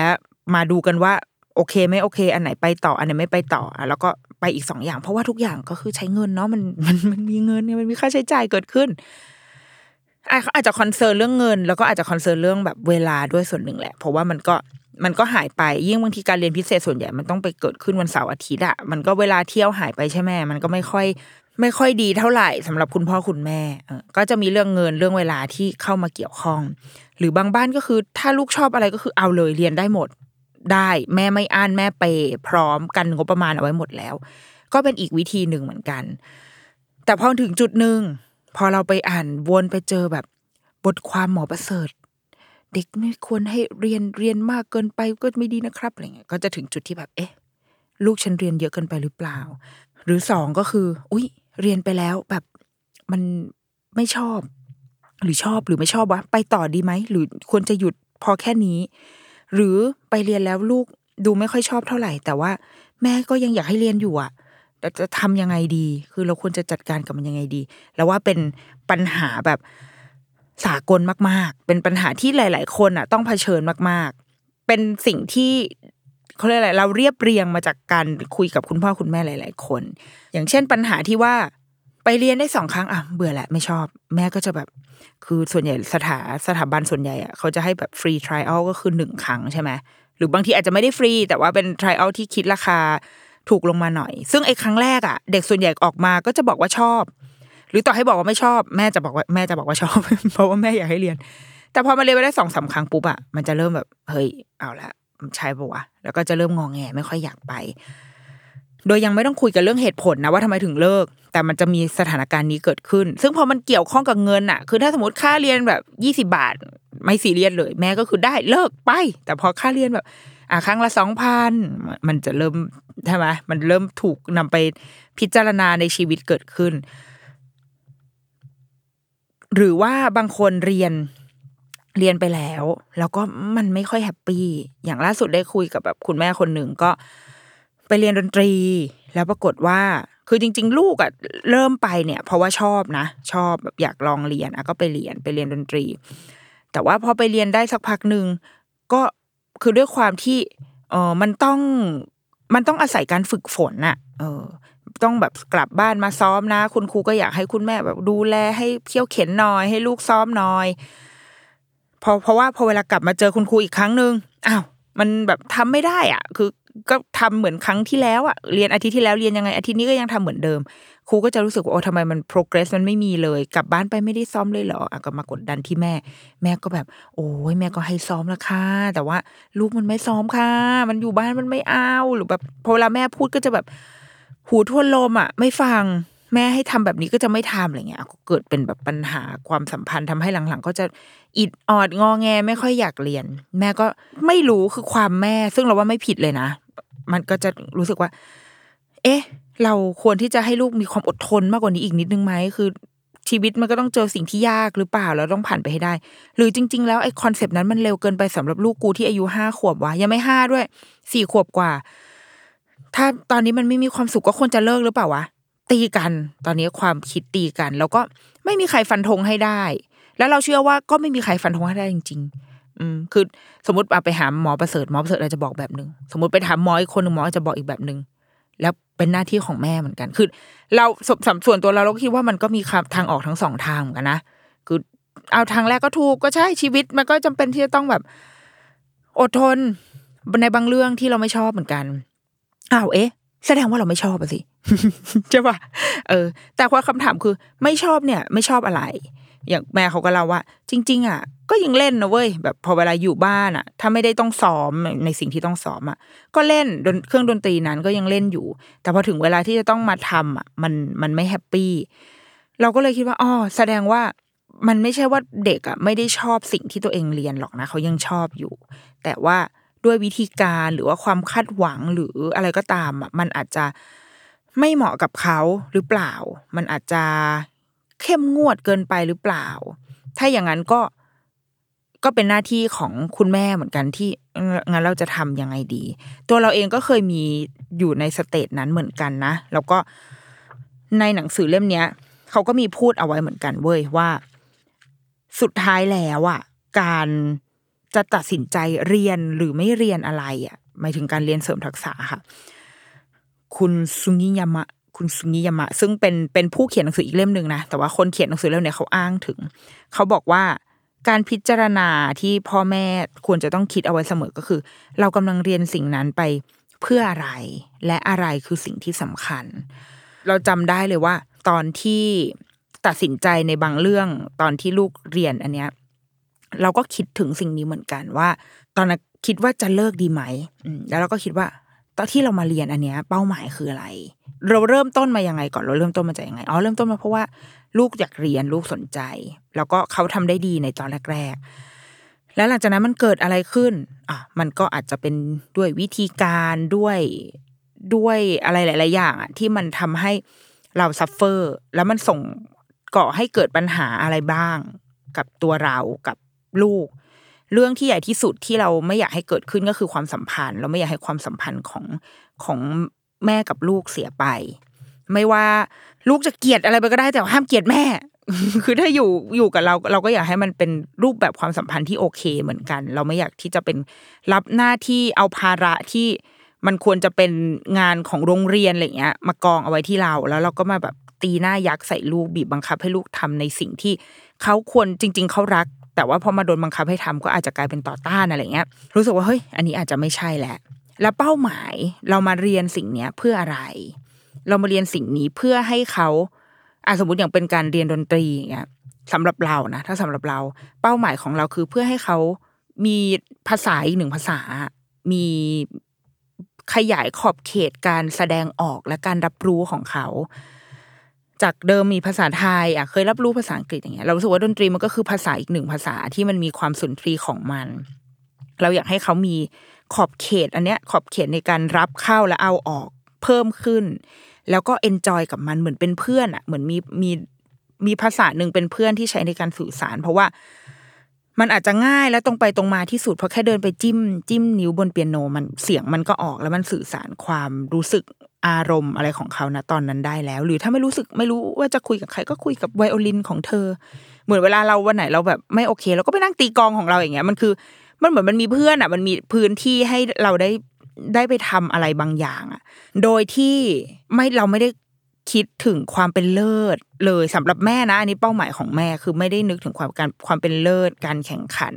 มาดูกันว่า โอเคไม่โอเคอันไหนไปต่ออันไหนไม่ไปต่อแล้วก็ไปอีกสองอย่างเพราะว่าทุกอย่างก็คือใช้เงินเนาะมันมันมันมีเงินเนี่ยมันมีค่าใช้จ่ายเกิดขึ้นอ่ะเขาอาจจะคอนเซิร์นเรื่องเงินแล้วก็อาจจะคอนเซิร์นเรื่องแบบเวลาด้วยส่วนหนึ่งแหละเพราะว่ามันก็มันก็หายไปยิ่งบางทีการเรียนพิเศษส่วนใหญ่มันต้องไปเกิดขึ้นวันเสาร์อาทิตย์อะมันก็เวลาเที่ยวหายไปใช่ไหมมันก็ไม่ค่อยไม่ค่อยดีเท่าไหร่สำหรับคุณพ่อคุณแม่ก็จะมีเรื่องเงินเรื่องเวลาที่เข้ามาเกี่ยวข้องหรือบางบ้านก็คือถ้าลูกชอบอะไรก็คือเอาเลยเรียนได้หมดได้แม่ไม่อั้นแม่ไปพร้อมกันงบประมาณเอาไว้หมดแล้วก็เป็นอีกวิธีหนึ่งเหมือนกันแต่พอถึงจุดนึงพอเราไปอ่านวนไปเจอแบบบทความหมอประเสริฐเด็กไม่ควรให้เรียนเรียนมากเกินไปก็ไม่ดีนะครับอะไรเงี้ยก็จะถึงจุดที่แบบเอ๊ะลูกฉันเรียนเยอะเกินไปหรือเปล่าหรือสองก็คืออุ๊ยเรียนไปแล้วแบบมันไม่ชอบหรือชอบหรือไม่ชอบวะไปต่อดีไหมหรือควรจะหยุดพอแค่นี้หรือไปเรียนแล้วลูกดูไม่ค่อยชอบเท่าไหร่แต่ว่าแม่ก็ยังอยากให้เรียนอยู่อ่ะจะทำยังไงดีคือเราควรจะจัดการกับมันยังไงดีแล้วว่าเป็นปัญหาแบบสากลมากๆเป็นปัญหาที่หลายๆคนอ่ะต้องเผชิญมากๆเป็นสิ่งที่เขาเรียกอะไรเราเรียบเรียงมาจากการคุยกับคุณพ่อคุณแม่หลายๆคนอย่างเช่นปัญหาที่ว่าไปเรียนได้สองครั้งอ่ะเบื่อแหละไม่ชอบแม่ก็จะแบบคือส่วนใหญ่สถาสถาบันส่วนใหญ่อ่ะเขาจะให้แบบฟรีทริอัลก็คือหนึ่งครั้งใช่ไหมหรือบางทีอาจจะไม่ได้ฟรีแต่ว่าเป็นทริอัลที่คิดราคาถูกลงมาหน่อยซึ่งไอ้ครั้งแรกอ่ะเด็กส่วนใหญ่ออกมาก็จะบอกว่าชอบหรือต่อให้บอกว่าไม่ชอบแม่จะบอกว่าแม่จะบอกว่าชอบ เพราะว่าแม่อยากให้เรียนแต่พอมาเรียนไปได้ สองถึงสาม ครั้งปุ๊บอ่ะมันจะเริ่มแบบเฮ้ยเอาละใช่ป่ะวะแล้วก็จะเริ่มงอแงไม่ค่อยอยากไปโดยยังไม่ต้องคุยกันเรื่องเหตุผลนะว่าทำไมถึงเลิกแต่มันจะมีสถานการณ์นี้เกิดขึ้นซึ่งพอมันเกี่ยวข้องกับเงินอ่ะคือถ้าสมมติค่าเรียนแบบยี่สิบบาทไม่ซีเรียสเลยแม่ก็คือได้เลิกไปแต่พอค่าเรียนแบบอ่ะครั้งละ สองพัน มันจะเริ่มใช่ไหมมันเริ่มถูกนำไปพิจารณาในชีวิตเกิดขึ้นหรือว่าบางคนเรียนเรียนไปแล้วแล้วก็มันไม่ค่อยแฮปปี้อย่างล่าสุดได้คุยกับแบบคุณแม่คนหนึ่งก็ไปเรียนดนตรีแล้วปรากฏว่าคือจริงๆลูกอ่ะเริ่มไปเนี่ยเพราะว่าชอบนะชอบแบบอยากลองเรียนอ่ะก็ไปเรียนไปเรียนดนตรีแต่ว่าพอไปเรียนได้สักพักนึงก็คือด้วยความที่เออมันต้องมันต้องอาศัยการฝึกฝนน่ะเออต้องแบบกลับบ้านมาซ้อมนะคุณครูก็อยากให้คุณแม่แบบดูแลให้เขี่ยวเข็นหน่อยให้ลูกซ้อมหน่อยพอเพราะว่าพอเวลากลับมาเจอคุณครูอีกครั้งนึงอ้าวมันแบบทำไม่ได้อ่ะคือก็ทำเหมือนครั้งที่แล้วอ่ะเรียนอาทิตย์ที่แล้วเรียนยังไงอาทิตย์นี้ก็ยังทำเหมือนเดิมครูก็จะรู้สึกว่าโอ้ทำไมมัน progress มันไม่มีเลยกลับบ้านไปไม่ได้ซ้อมเลยเหรออ่ะก็มากดดันที่แม่แม่ก็แบบโอ้ยแม่ก็ให้ซ้อมละค่ะแต่ว่าลูกมันไม่ซ้อมค่ะมันอยู่บ้านมันไม่เอาหรือแบบพอเวลาแม่พูดก็จะแบบหูทวนลมอ่ะไม่ฟังแม่ให้ทำแบบนี้ก็จะไม่ทำอะไรเงี้ยก็เกิดเป็นแบบปัญหาความสัมพันธ์ทำให้หลังๆก็จะอิดออดงอแงไม่ค่อยอยากเรียนแม่ก็ไม่รู้คือความแม่ซึ่งเราว่าไม่ผิดเลยนะมันก็จะรู้สึกว่าเอ๊ะเราควรที่จะให้ลูกมีความอดทนมากกว่านี้อีกนิดนึงไหมคือชีวิตมันก็ต้องเจอสิ่งที่ยากหรือเปล่าแล้วต้องผ่านไปให้ได้หรือจริงๆแล้วไอ้คอนเซปต์นั้นมันเร็วเกินไปสำหรับลูกกูที่อายุห้าขวบวะยังไม่ห้าด้วยสี่ขวบกว่าถ้าตอนนี้มันไม่มีความสุขก็ควรจะเลิกหรือเปล่าวะตีกันตอนนี้ความคิดตีกันแล้วก็ไม่มีใครฟันธงให้ได้แล้วเราเชื่อว่าก็ไม่มีใครฟันธงให้ได้จริงๆอืมคือสมมติไปหาหมอประเสริฐหมอประเสริฐอาจจะบอกแบบนึงสมมติไปถามหมออีกคนหนึ่งหมออาจจะบอกอีกแบบนึงแล้วเป็นหน้าที่ของแม่เหมือนกันคือเราส่วนตัวเราเราคิดว่ามันก็มีทางออกทั้งสองทางเหมือนกันนะคือเอาทางแรกก็ถูกก็ใช่ชีวิตมันก็จำเป็นที่จะต้องแบบอดทนในบางเรื่องที่เราไม่ชอบเหมือนกันอ้าวเอ๊ะแสดงว่าเราไม่ชอบอ่ะสิใช่ป่ะเออแต่ความคำถามคือไม่ชอบเนี่ยไม่ชอบอะไรอย่างแม่เขาก็เล่าว่าจริงๆอ่ะก็ยังเล่นนะเว้ยแบบพอเวลาอยู่บ้านอ่ะถ้าไม่ได้ต้องซ้อมในสิ่งที่ต้องซ้อมอ่ะก็เล่นเครื่องดนตรีนั้นก็ยังเล่นอยู่แต่พอถึงเวลาที่จะต้องมาทำอ่ะมันมันไม่แฮปปี้เราก็เลยคิดว่าอ๋อแสดงว่ามันไม่ใช่ว่าเด็กอ่ะไม่ได้ชอบสิ่งที่ตัวเองเรียนหรอกนะเขายังชอบอยู่แต่ว่าด้วยวิธีการหรือว่าความคาดหวังหรืออะไรก็ตามอ่ะมันอาจจะไม่เหมาะกับเขาหรือเปล่ามันอาจจะเข้มงวดเกินไปหรือเปล่าถ้าอย่างนั้นก็ก็เป็นหน้าที่ของคุณแม่เหมือนกันที่งั้นเราจะทำยังไงดีตัวเราเองก็เคยมีอยู่ในสเตจนั้นเหมือนกันนะแล้วก็ในหนังสือเล่มเนี้ยเขาก็มีพูดเอาไว้เหมือนกันเว้ยว่าสุดท้ายแล้วอ่ะการจะตัดสินใจเรียนหรือไม่เรียนอะไรอ่ะ หมายถึงการเรียนเสริมทักษะค่ะคุณซุงิยามะคุณซุงิยามะซึ่งเป็นเป็นผู้เขียนหนังสืออีกเล่มนึงนะแต่ว่าคนเขียนหนังสือเล่มเนี่ยเขาอ้างถึงเขาบอกว่าการพิจารณาที่พ่อแม่ควรจะต้องคิดเอาไว้เสมอก็คือเรากำลังเรียนสิ่งนั้นไปเพื่ออะไรและอะไรคือสิ่งที่สำคัญเราจำได้เลยว่าตอนที่ตัดสินใจในบางเรื่องตอนที่ลูกเรียนอันเนี้ยเราก็คิดถึงสิ่งนี้เหมือนกันว่าตอนนั้นคิดว่าจะเลิกดีไหมแล้วเราก็คิดว่าตอนที่เรามาเรียนอันเนี้ยเป้าหมายคืออะไรเราเริ่มต้นมายังไงก่อนเราเริ่มต้นมาจากยังไงอ๋อเริ่มต้นมาเพราะว่าลูกอยากเรียนลูกสนใจแล้วก็เขาทำได้ดีในตอนแรกๆแล้วหลังจากนั้นมันเกิดอะไรขึ้นอ่ะมันก็อาจจะเป็นด้วยวิธีการด้วยด้วยอะไรหลายๆอย่างอ่ะที่มันทำให้เราซัฟเฟอร์แล้วมันส่งก่อให้เกิดปัญหาอะไรบ้างกับตัวเรากับลูกเรื่องที่ใหญ่ที่สุดที่เราไม่อยากให้เกิดขึ้นก็คือความสัมพันธ์เราไม่อยากให้ความสัมพันธ์ของของแม่กับลูกเสียไปไม่ว่าลูกจะเกลียดอะไรไปก็ได้แต่ห้ามเกลียดแม่ คือถ้าอยู่อยู่กับเราเราก็อยากให้มันเป็นรูปแบบความสัมพันธ์ที่โอเคเหมือนกันเราไม่อยากที่จะเป็นรับหน้าที่เอาภาระที่มันควรจะเป็นงานของโรงเรียนอะไรเงี้ยมากองเอาไว้ที่เราแล้วเราก็มาแบบตีหน้ายักษ์ใส่ลูกบีบบังคับให้ลูกทำในสิ่งที่เขาควรจริงๆเขารักแต่ว่าพอมาโดนบังคับให้ทำก็อาจจะกลายเป็นต่อต้านอะไรเงี้ยรู้สึกว่าเฮ้ยอันนี้อาจจะไม่ใช่แหละแล้วเป้าหมายเรามาเรียนสิ่งนี้เพื่ออะไรเรามาเรียนสิ่งนี้เพื่อให้เขาอ่ะสมมติอย่างเป็นการเรียนดนตรีอย่างเงี้ยสำหรับเรานะถ้าสำหรับเราเป้าหมายของเราคือเพื่อให้เขามีภาษาอีกหนึ่งภาษามีขยายขอบเขตการแสดงออกและการรับรู้ของเขาจากเดิมมีภาษาไทยอ่ะเคยรับรู้ภาษาอังกฤษอย่างเงี้ยเรารู้สึกว่าดนตรีมันก็คือภาษาอีกหนึ่งภาษาที่มันมีความสุนทรีของมันเราอยากให้เขามีขอบเขตอันเนี้ยขอบเขตในการรับเข้าและเอาออกเพิ่มขึ้นแล้วก็เอนจอยกับมันเหมือนเป็นเพื่อนอ่ะเหมือนมีมีมีภาษาหนึ่งเป็นเพื่อนที่ใช้ในการสื่อสารเพราะว่ามันอาจจะง่ายและตรงไปตรงมาที่สุดเพราะแค่เดินไปจิ้มจิ้มนิ้วบนเปียโนมันเสียงมันก็ออกแล้วมันสื่อสารความรู้สึกอารมณ์อะไรของเขานะตอนนั้นได้แล้วหรือถ้าไม่รู้สึกไม่รู้ว่าจะคุยกับใครก็คุยกับไวโอลินของเธอเหมือนเวลาเราวันไหนเราแบบไม่โอเคเราก็ไปนั่งตีกลองของเราอย่างเงี้ยมันคือมันเหมือนมันมีเพื่อนอ่ะมันมีพื้นที่ให้เราได้ได้ไปทำอะไรบางอย่างอ่ะโดยที่ไม่เราไม่ได้คิดถึงความเป็นเลิศเลยสำหรับแม่นะอันนี้เป้าหมายของแม่คือไม่ได้นึกถึงความการความเป็นเลิศการแข่งขัน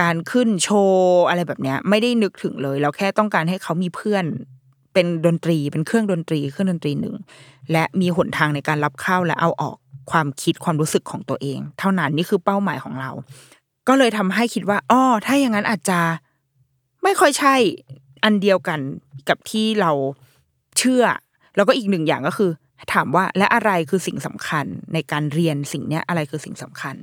การขึ้นโชว์อะไรแบบเนี้ยไม่ได้นึกถึงเลยเราแค่ต้องการให้เขามีเพื่อนเป็นดนตรีเป็นเครื่องดนตรีเครื่องดนตรีหนึ่งและมีหนทางในการรับเข้าและเอาออกความคิดความรู้สึกของตัวเองเท่านั้นนี่คือเป้าหมายของเราก็เลยทำให้คิดว่าอ้อถ้าอย่างนั้นอาจจะไม่ค่อยใช่อันเดียวกันกับที่เราเชื่อแล้วก็อีกหนึ่งอย่างก็คือถามว่าและอะไรคือสิ่งสำคัญในการเรียนสิ่งเนี้ยอะไรคือสิ่งสำคัญ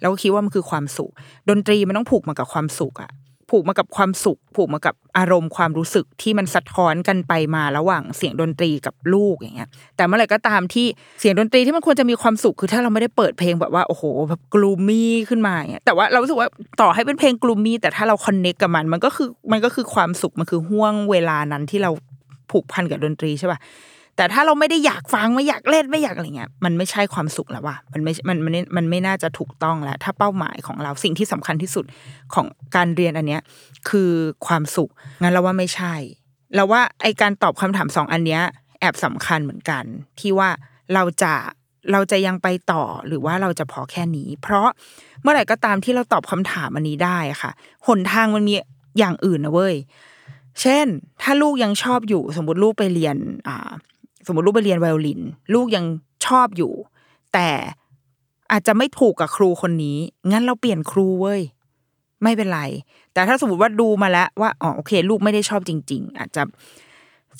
เราก็คิดว่ามันคือความสุขดนตรีมันต้องผูกมากับความสุขอะผูกมากับความสุขผูกมากับอารมณ์ความรู้สึกที่มันสะท้อนกันไปมาระหว่างเสียงดนตรีกับลูกอย่างเงี้ยแต่เมื่อไหร่ก็ตามที่เสียงดนตรีที่มันควรจะมีความสุขคือถ้าเราไม่ได้เปิดเพลงแบบว่าโอ้โหแบบกลูมี่ขึ้นมาอย่างเงี้ยแต่ว่าเรารู้สึกว่าต่อให้เป็นเพลงกลูมี่แต่ถ้าเราคอนเนคกับมันมันก็คือมันก็คือความสุขมันคือห่วงเวลานั้นที่เราผูกพันกับดนตรีใช่ป่ะแต่ถ้าเราไม่ได้อยากฟังไม่อยากเล่นไม่อยากอะไรเงี้ยมันไม่ใช่ความสุขแล้วว่ะมันไม่มันมันมันไม่น่าจะถูกต้องแล้วถ้าเป้าหมายของเราสิ่งที่สำคัญที่สุดของการเรียนอันเนี้ยคือความสุขงั้นเราว่าไม่ใช่เราว่าไอการตอบคำถามสองอันเนี้ยแอบสำคัญเหมือนกันที่ว่าเราจะเราจะยังไปต่อหรือว่าเราจะพอแค่นี้เพราะเมื่อไหร่ก็ตามที่เราตอบคำถามอันนี้ได้ค่ะหนทางมันมีอย่างอื่นนะเว้ยเช่นถ้าลูกยังชอบอยู่สมมติลูกไปเรียนอ่าสมมติลูกไปเรียนไวโอลินลูกยังชอบอยู่แต่อาจจะไม่ถูกกับครูคนนี้งั้นเราเปลี่ยนครูเว้ยไม่เป็นไรแต่ถ้าสมมติว่าดูมาแล้วว่าอ๋อโอเคลูกไม่ได้ชอบจริงๆอาจจะ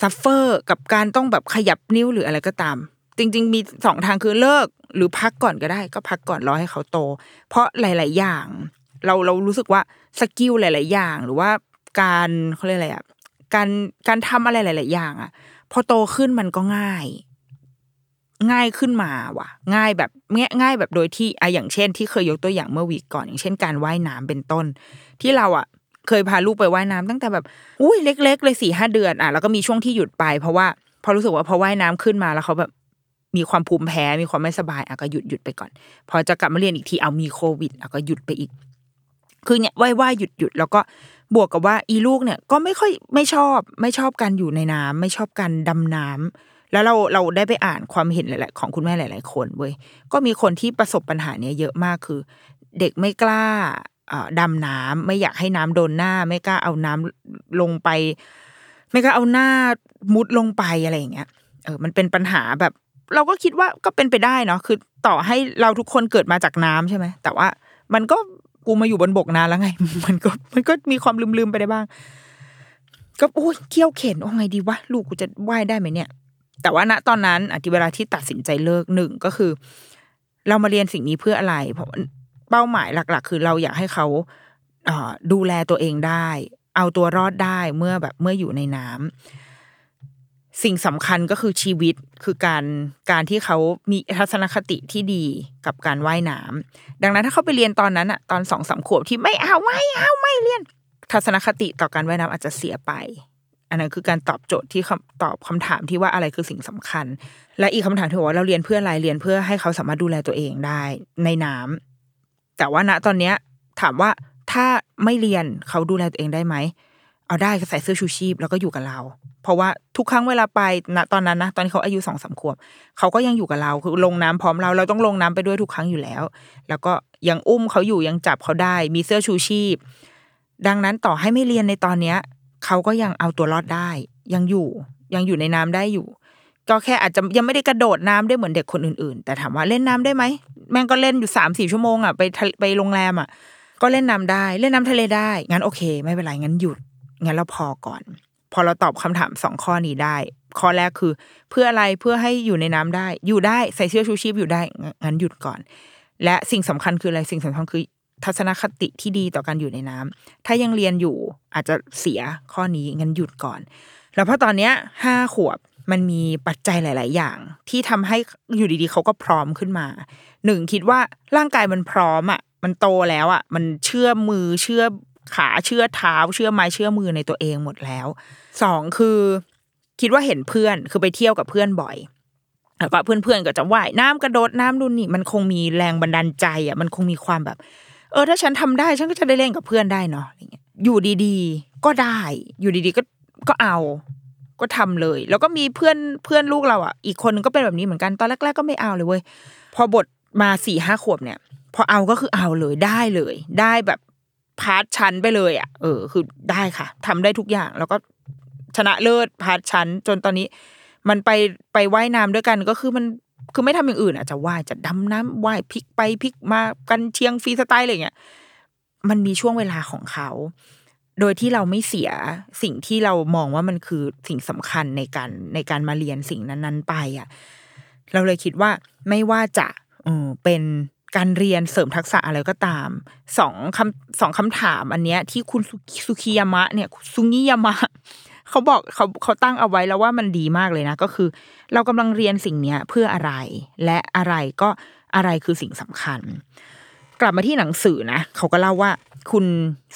ซัฟเฟอร์กับการต้องแบบขยับนิ้วหรืออะไรก็ตามจริงๆมีสองทางคือเลิกหรือพักก่อนก็ได้ก็พักก่อนรอให้เขาโตเพราะหลายๆอย่างเราเรารู้สึกว่าสกิลหลายๆอย่างหรือว่าการเขาเรียกอะไรอ่ะการการทำอะไรหลายๆอย่างอ่ะพอโตขึ้นมันก็ง่ายง่ายขึ้นมาว่ะง่ายแบบง่ายแบบโดยที่อ่ะอย่างเช่นที่เคยยกตัวอย่างเมื่อวีคก่อนอย่างเช่นการว่ายน้ำเป็นต้นที่เราอ่ะเคยพาลูกไปว่ายน้ำตั้งแต่แบบอุ้ยเล็กๆเลย สี่ห้า เดือนอ่ะแล้วก็มีช่วงที่หยุดไปเพราะว่าพอรู้สึกว่าพอว่ายน้ำขึ้นมาแล้วเขาแบบมีความภูมิแพ้มีความไม่สบายอ่ะก็หยุดหยุดไปก่อนพอจะกลับมาเรียนอีกทีเอามีโควิดอ่ะก็หยุดไปอีกคือเนี่ยว่ายๆหยุดๆแล้วก็ บวกกับว่าอีลูกเนี่ยก็ไม่ค่อยไม่ชอบไม่ชอบการอยู่ในน้ำไม่ชอบการดำน้ำแล้วเราเราได้ไปอ่านความเห็นหลายๆของคุณแม่หลายๆคนเว้ยก็มีคนที่ประสบปัญหาเนี้ยเยอะมากคือเด็กไม่กล้าดำน้ำไม่อยากให้น้ำโดนหน้าไม่กล้าเอาน้ำลงไปไม่กล้าเอาหน้ามุดลงไปอะไรอย่างเงี้ยเออมันเป็นปัญหาแบบเราก็คิดว่าก็เป็นไปได้เนาะคือต่อให้เราทุกคนเกิดมาจากน้ำใช่ไหมแต่ว่ามันก็กูมาอยู่บนบกนานแล้วไงมันก็มันก็มีความลืมๆไปได้บ้างก็โอ้ยเขี้ยวเข็นโอ้ไงดีวะลูกกูจะว่ายได้ไหมเนี่ยแต่ว่าณตอนนั้นอ่ะที่เวลาที่ตัดสินใจเลิกหนึ่งก็คือเรามาเรียนสิ่งนี้เพื่ออะไรเพราะเป้าหมายหลักๆคือเราอยากให้เขาดูแลตัวเองได้เอาตัวรอดได้เมื่อแบบเมื่ออยู่ในน้ำสิ่งสำคัญก็คือชีวิตคือการการที่เขามีทัศนคติที่ดีกับการว่ายน้ำดังนั้นถ้าเขาไปเรียนตอนนั้นอะตอน สองถึงสาม ขวบที่ไม่เอาไม่เอาไม่เรียนทัศนคติต่อการว่ายน้ำอาจจะเสียไปอันนั้นคือการตอบโจทย์ที่ตอบคำถามที่ว่าอะไรคือสิ่งสำคัญและอีกคำถามที่ว่าเราเรียนเพื่ออะไรเรียนเพื่อให้เขาสามารถดูแลตัวเองได้ในน้ำแต่ว่าณตอนเนี้ยถามว่าถ้าไม่เรียนเขาดูแลตัวเองได้ไหมเอาได้ใส่เสื้อชูชีพแล้วก็อยู่กับเราเพราะว่าทุกครั้งเวลาไปณตอนนั้นนะตอนที่เขาอายุ สองถึงสาม ขวบเขาก็ยังอยู่กับเราคือลงน้ำพร้อมเราเราต้องลงน้ำไปด้วยทุกครั้งอยู่แล้วแล้วก็ยังอุ้มเขาอยู่ยังจับเขาได้มีเสื้อชูชีพดังนั้นต่อให้ไม่เรียนในตอนเนี้ยเขาก็ยังเอาตัวรอดได้ยังอยู่ยังอยู่ในน้ำได้อยู่ก็แค่อาจจะยังไม่ได้กระโดดน้ำได้เหมือนเด็กคนอื่นๆแต่ถามว่าเล่นน้ำได้ไหมแม่งก็เล่นอยู่ สามถึงสี่ ชั่วโมงอ่ะไปไปโรงแรมอ่ะก็เล่นน้ำได้เล่นน้ำทะเลได้งั้นโอเคไม่เป็นไรงั้นหยุดงั้นเราพอก่อนพอเราตอบคำถามสองข้อนี้ได้ข้อแรกคือเพื่ออะไรเพื่อให้อยู่ในน้ำได้อยู่ได้ใส่เสื้อชูชีพอยู่ได้งั้นหยุดก่อนและสิ่งสำคัญคืออะไรสิ่งสำคัญคือทัศนคติที่ดีต่อการอยู่ในน้ำถ้ายังเรียนอยู่อาจจะเสียข้อนี้งั้นหยุดก่อนแล้วพอตอนเนี้ยห้าขวบมันมีปัจจัยหลายๆอย่างที่ทำให้อยู่ดีๆเขาก็พร้อมขึ้นมาหนึ่งคิดว่าร่างกายมันพร้อมอ่ะมันโตแล้วอ่ะมันเชื่อมือเชื่อขาเชื่อเท้าเชื่อไม้เชื่อมือในตัวเองหมดแล้วสองคือคิดว่าเห็นเพื่อนคือไปเที่ยวกับเพื่อนบ่อยแล้วก็เพื่อนๆก็จะว่ายน้ำกระโดดน้ำนู่นนี่มันคงมีแรงบันดาลใจอ่ะมันคงมีความแบบเออถ้าฉันทำได้ฉันก็จะได้เล่นกับเพื่อนได้เนาะอะไรเงี้ยอยู่ดีๆก็ได้อยู่ดีๆก็ก็เอาก็ทำเลยแล้วก็มีเพื่อนเพื่อนลูกเราอ่ะอีกคนนึงก็เป็นแบบนี้เหมือนกันตอนแรกๆก็ไม่เอาเลยเว้ยพอบทมา สี่ถึงห้า ขวบเนี่ยพอเอาก็คือเอาเลยได้เลยได้แบบพาร์ทชั้นไปเลยอ่ะเออคือได้ค่ะทำได้ทุกอย่างแล้วก็ชนะเลิศพาร์ทชั้นจนตอนนี้มันไปไปว่ายน้ำด้วยกันก็คือมันคือไม่ทำอย่างอื่นอ่ะจะว่ายจะดำน้ำว่ายพลิกไปพลิกมากันเชียงฟรีสไตล์อะไรเงี้ยมันมีช่วงเวลาของเขาโดยที่เราไม่เสียสิ่งที่เรามองว่ามันคือสิ่งสำคัญในการในการมาเรียนสิ่งนั้นๆไปอ่ะเราเลยคิดว่าไม่ว่าจะเออเป็นการเรียนเสริมทักษะอะไรก็ตามสองคำสองคำถามอันเนี้ยที่คุณสุคิยามะเนี่ยซุงิยามะเขาบอกเขาเขาตั้งเอาไว้แล้วว่ามันดีมากเลยนะก็คือเรากำลังเรียนสิ่งเนี้ยเพื่ออะไรและอะไรก็อะไรคือสิ่งสำคัญกลับมาที่หนังสือนะเขาก็เล่าว่าคุณ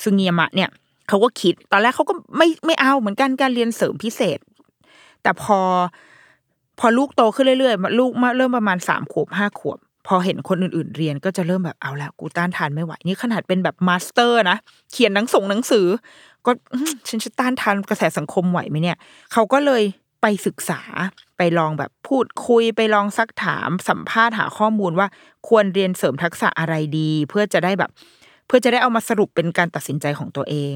ซุงิยามะเนี่ยเขาก็คิดตอนแรกเขาก็ไม่ไม่เอาเหมือนกันการเรียนเสริมพิเศษแต่พอพอลูกโตขึ้นเรื่อยๆลูกเริ่มประมาณสามขวบห้าขวบพอเห็นคนอื่นๆเรียนก็จะเริ่มแบบเอาละกูต้านทานไม่ไหวนี่ขนาดเป็นแบบมาสเตอร์นะเขียนหนังส่งหนังสือก็ฉันจะต้านทานกระแสสังคมไหวไหมเนี่ยเขาก็เลยไปศึกษาไปลองแบบพูดคุยไปลองซักถามสัมภาษณ์หาข้อมูลว่าควรเรียนเสริมทักษะอะไรดีเพื่อจะได้แบบเพื่อจะได้เอามาสรุปเป็นการตัดสินใจของตัวเอง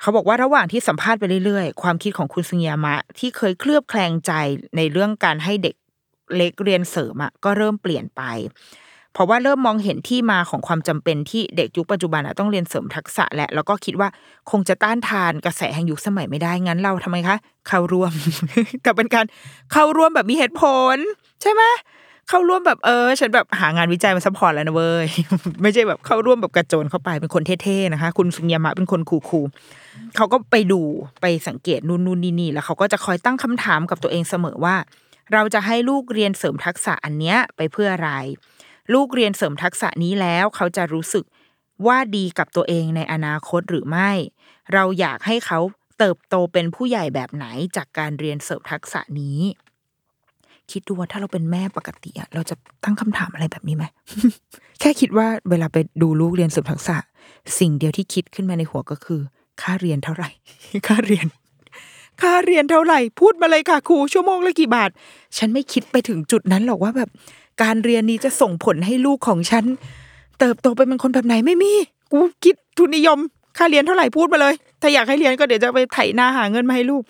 เขาบอกว่าระหว่างที่สัมภาษณ์ไปเรื่อยๆความคิดของคุณซุงยามะที่เคยเคลือบแคลงใจในเรื่องการให้เด็กเล็กเรียนเสริมอ่ะก็เริ่มเปลี่ยนไปเพราะว่าเริ่มมองเห็นที่มาของความจำเป็นที่เด็กยุคปัจจุบันต้องเรียนเสริมทักษะและแล้วก็คิดว่าคงจะต้านทานกระแสแห่งยุคสมัยไม่ได้งั้นเราทำไมคะเข้าร่วม แต่เป็นการเข้าร่วมแบบมีเหตุผลใช่ไหมเข้าร่วมแบบเออฉันแบบหางานวิจัยมาซัพพอร์ตแล้วนะเว้ย ไม่ใช่แบบเข้าร่วมแบบกระโจนเข้าไปเป็นคนเท่ๆนะคะคุณซุงยามะเป็นคนคูลๆเขาก็ไปดูไปสังเกตนู่นๆนี่ๆแล้วเขาก็จะคอยตั้งคำถามกับตัวเองเสมอว่าเราจะให้ลูกเรียนเสริมทักษะอันเนี้ยไปเพื่ออะไรลูกเรียนเสริมทักษะนี้แล้วเขาจะรู้สึกว่าดีกับตัวเองในอนาคตหรือไม่เราอยากให้เขาเติบโตเป็นผู้ใหญ่แบบไหนจากการเรียนเสริมทักษะนี้คิดดูว่าถ้าเราเป็นแม่ปกติอะเราจะตั้งคำถามอะไรแบบนี้ไหม แค่คิดว่าเวลาไปดูลูกเรียนเสริมทักษะสิ่งเดียวที่คิดขึ้นมาในหัวก็คือ ค่าเรียนเท่าไหร่ค่าเรียนค่าเรียนเท่าไหร่พูดมาเลยค่ะครูชั่วโมงละกี่บาทฉันไม่คิดไปถึงจุดนั้นหรอกว่าแบบการเรียนนี้จะส่งผลให้ลูกของฉันเติบโตไปเป็นคนแบบไหนไม่มีกูคิดทุนนิยมค่าเรียนเท่าไหร่พูดมาเลยถ้าอยากให้เรียนก็เดี๋ยวจะไปไถนาหาเงินมาให้ลูก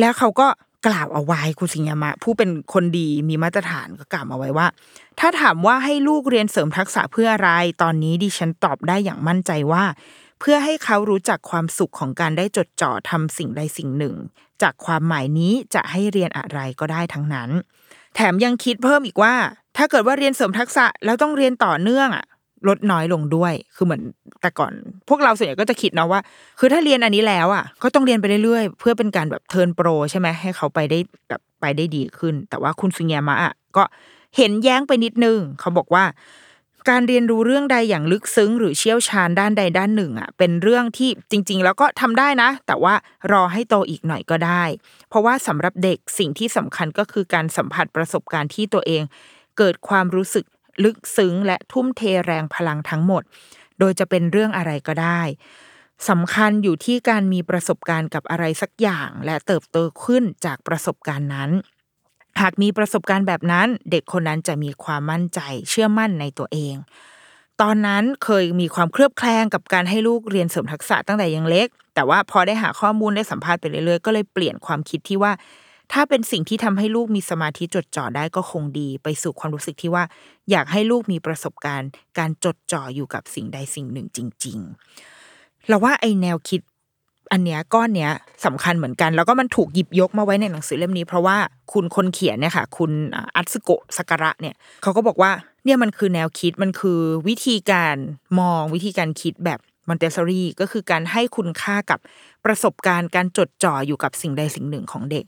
แล้วเขาก็กล่าวเอาไว้คุณสิงห์มะผู้เป็นคนดีมีมาตรฐานก็กล่าวเอาไว้ว่าถ้าถามว่าให้ลูกเรียนเสริมทักษะเพื่ออะไรตอนนี้ดิฉันตอบได้อย่างมั่นใจว่าเพื่อให้เขารู้จักความสุขของการได้จดจ่อทำสิ่งใดสิ่งหนึ่งจากความหมายนี้จะให้เรียนอะไรก็ได้ทั้งนั้นแถมยังคิดเพิ่มอีกว่าถ้าเกิดว่าเรียนเสริมทักษะแล้วต้องเรียนต่อเนื่องอ่ะลดน้อยลงด้วยคือเหมือนแต่ก่อนพวกเราส่วนใหญ่ก็จะคิดเนาะว่าคือถ้าเรียนอันนี้แล้วอ่ะก็ต้องเรียนไปเรื่อยๆเพื่อเป็นการแบบเทิร์นโปรใช่ไหมให้เขาไปได้แบบไปได้ดีขึ้นแต่ว่าคุณสุญญามะอ่ะก็เห็นแย้งไปนิดนึงเขาบอกว่าการเรียนรู้เรื่องใดอย่างลึกซึ้งหรือเชี่ยวชาญด้านใดด้านหนึ่งอ่ะเป็นเรื่องที่จริงๆแล้วก็ทำได้นะแต่ว่ารอให้โตอีกหน่อยก็ได้เพราะว่าสำหรับเด็กสิ่งที่สำคัญก็คือการสัมผัสประสบการณ์ที่ตัวเองเกิดความรู้สึกลึกซึ้งและทุ่มเทแรงพลังทั้งหมดโดยจะเป็นเรื่องอะไรก็ได้สำคัญอยู่ที่การมีประสบการณ์กับอะไรสักอย่างและเติบโตขึ้นจากประสบการณ์นั้นหากมีประสบการณ์แบบนั้นเด็กคนนั้นจะมีความมั่นใจเชื่อมั่นในตัวเองตอนนั้นเคยมีความเคลือบแคลงกับการให้ลูกเรียนเสริมทักษะตั้งแต่ยังเล็กแต่ว่าพอได้หาข้อมูลได้สัมภาษณ์ไปเรื่อยๆก็เลยเปลี่ยนความคิดที่ว่าถ้าเป็นสิ่งที่ทำให้ลูกมีสมาธิจดจ่อได้ก็คงดีไปสู่ความรู้สึกที่ว่าอยากให้ลูกมีประสบการณ์การจดจ่ออยู่กับสิ่งใดสิ่งหนึ่งจริงๆเราว่าไอแนวคิดอันเนี้ยก้อนเนี้ยสำคัญเหมือนกันแล้วก็มันถูกหยิบยกมาไว้ในหนังสือเล่มนี้เพราะว่าคุณคนเขียนเนี่ยค่ะคุณอัตสึโกะซาการะเนี่ยเขาก็บอกว่าเนี่ยมันคือแนวคิดมันคือวิธีการมองวิธีการคิดแบบMontessori ก็คือการให้คุณค่ากับประสบการณ์การจดจ่ออยู่กับสิ่งใดสิ่งหนึ่งของเด็ก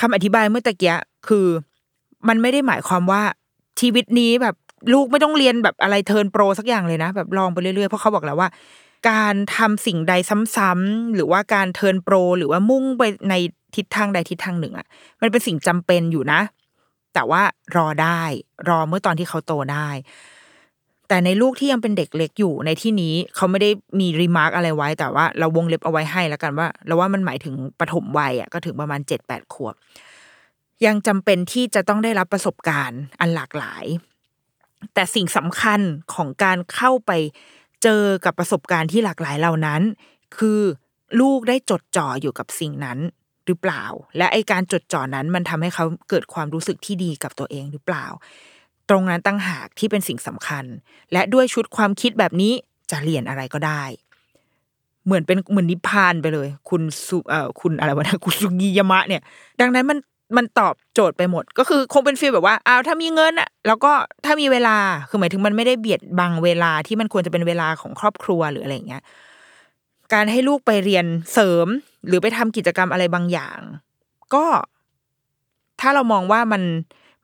คำอธิบายเมื่อตะกี้คือมันไม่ได้หมายความว่าชีวิตนี้แบบลูกไม่ต้องเรียนแบบอะไรเทิร์นโปรสักอย่างเลยนะแบบลองไปเรื่อยๆเพราะเขาบอกแล้วว่าการทำสิ่งใดซ้ำๆหรือว่าการเทิร์นโปรหรือว่ามุ่งไปในทิศทางใดทิศทางหนึ่งอ่ะมันเป็นสิ่งจำเป็นอยู่นะแต่ว่ารอได้รอเมื่อตอนที่เขาโตได้แต่ในลูกที่ยังเป็นเด็กเล็กอยู่ในที่นี้เขาไม่ได้มีรีมาร์คอะไรไว้แต่ว่าเราวงเล็บเอาไว้ให้แล้วกันว่าเราว่ามันหมายถึงปฐมวัยอ่ะก็ถึงประมาณ เจ็ดถึงแปด ขวบยังจำเป็นที่จะต้องได้รับประสบการณ์อันหลากหลายแต่สิ่งสำคัญของการเข้าไปเจอกับประสบการณ์ที่หลากหลายเหล่านั้นคือลูกได้จดจ่ออยู่กับสิ่งนั้นหรือเปล่าและไอ้การจดจ่อนั้นมันทำให้เขาเกิดความรู้สึกที่ดีกับตัวเองหรือเปล่าตรงนั้นตั้งหากที่เป็นสิ่งสำคัญและด้วยชุดความคิดแบบนี้จะเรียนอะไรก็ได้เหมือนเป็นเหมือนนิพพานไปเลยคุณเอ่อคุณอะไรวะนะคุณสุงิยามะเนี่ยดังนั้นมันมันตอบโจทย์ไปหมดก็คือคงเป็นฟีลแบบว่าอ้าวถ้ามีเงินอ่ะแล้วก็ถ้ามีเวลาคือหมายถึงมันไม่ได้เบียดบังเวลาที่มันควรจะเป็นเวลาของครอบครัวหรืออะไรอย่างเงี้ยการให้ลูกไปเรียนเสริมหรือไปทำกิจกรรมอะไรบางอย่างก็ถ้าเรามองว่ามัน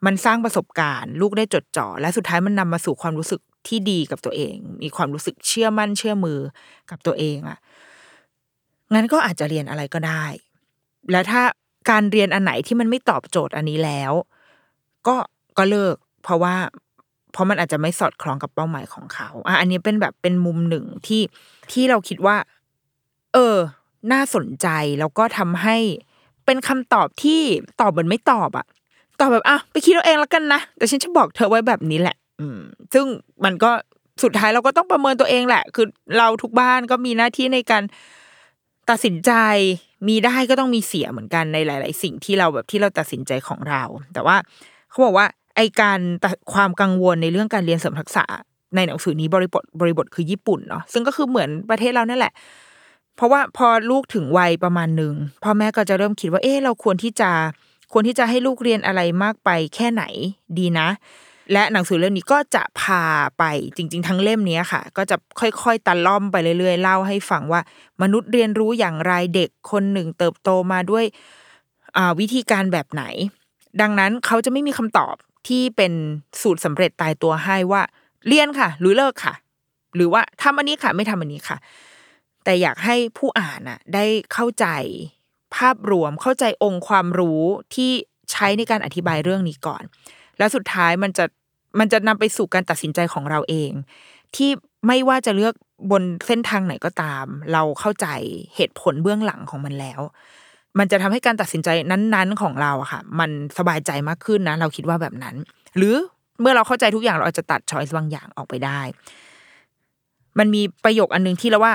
มันสร้างประสบการณ์ลูกได้จดจ่อและสุดท้ายมันนำมาสู่ความรู้สึกที่ดีกับตัวเองมีความรู้สึกเชื่อมั่นเชื่อมือกับตัวเองอ่ะงั้นก็อาจจะเรียนอะไรก็ได้และถ้าการเรียนอันไหนที่มันไม่ตอบโจทย์อันนี้แล้วก็ก็เลิกเพราะว่าเพราะมันอาจจะไม่สอดคล้องกับเป้าหมายของเขาอ่ะอันนี้เป็นแบบเป็นมุมหนึ่งที่ที่เราคิดว่าเออน่าสนใจแล้วก็ทำให้เป็นคำตอบที่ตอบเหมือนไม่ตอบอ่ะตอบแบบอ่ะไปคิดเอาเองแล้วกันนะแต่ฉันจะบอกเธอไว้แบบนี้แหละอืมซึ่งมันก็สุดท้ายเราก็ต้องประเมินตัวเองแหละคือเราทุกบ้านก็มีหน้าที่ในการตัดสินใจมีได้ก็ต้องมีเสียเหมือนกันในหลายๆสิ่งที่เราแบบที่เราตัดสินใจของเราแต่ว่าเขาบอกว่าไอ้การความกังวลในเรื่องการเรียนเสริมทักษะในหนังสือนี้บริบทบริบทคือญี่ปุ่นเนาะซึ่งก็คือเหมือนประเทศเรานั่นแหละเพราะว่าพอลูกถึงวัยประมาณนึงพ่อแม่ก็จะเริ่มคิดว่าเอ๊ะเราควรที่จะควรที่จะให้ลูกเรียนอะไรมากไปแค่ไหนดีนะและหนังสือเล่มนี้ก็จะพาไปจริงๆทั้งเล่มนี้ค่ะก็จะค่อยๆตะล่อมไปเรื่อยๆเล่าให้ฟังว่ามนุษย์เรียนรู้อย่างไรเด็กคนหนึ่งเติบโตมาด้วยอ่าวิธีการแบบไหนดังนั้นเขาจะไม่มีคำตอบที่เป็นสูตรสำเร็จตายตัวให้ว่าเรียนค่ะหรือเลิกค่ะหรือว่าทำอันนี้ค่ะไม่ทำอันนี้ค่ะแต่อยากให้ผู้อ่านน่ะได้เข้าใจภาพรวมเข้าใจองค์ความรู้ที่ใช้ในการอธิบายเรื่องนี้ก่อนแล้วสุดท้ายมันจะมันจะนำไปสู่การตัดสินใจของเราเองที่ ไม่ว่าจะเลือกบนเส้นทางไหนก็ตามเราเข้าใจเหตุผลเบื้องหลังของมันแล้วมันจะทำให้การตัดสินใจนั้นๆของเราอะค่ะมันสบายใจมากขึ้นนะเราคิดว่าแบบนั้นหรือเมื่อเราเข้าใจทุกอย่างเราอาจจะตัด choice บางอย่างออกไปได้มันมีประโยคอันนึงที่เราว่า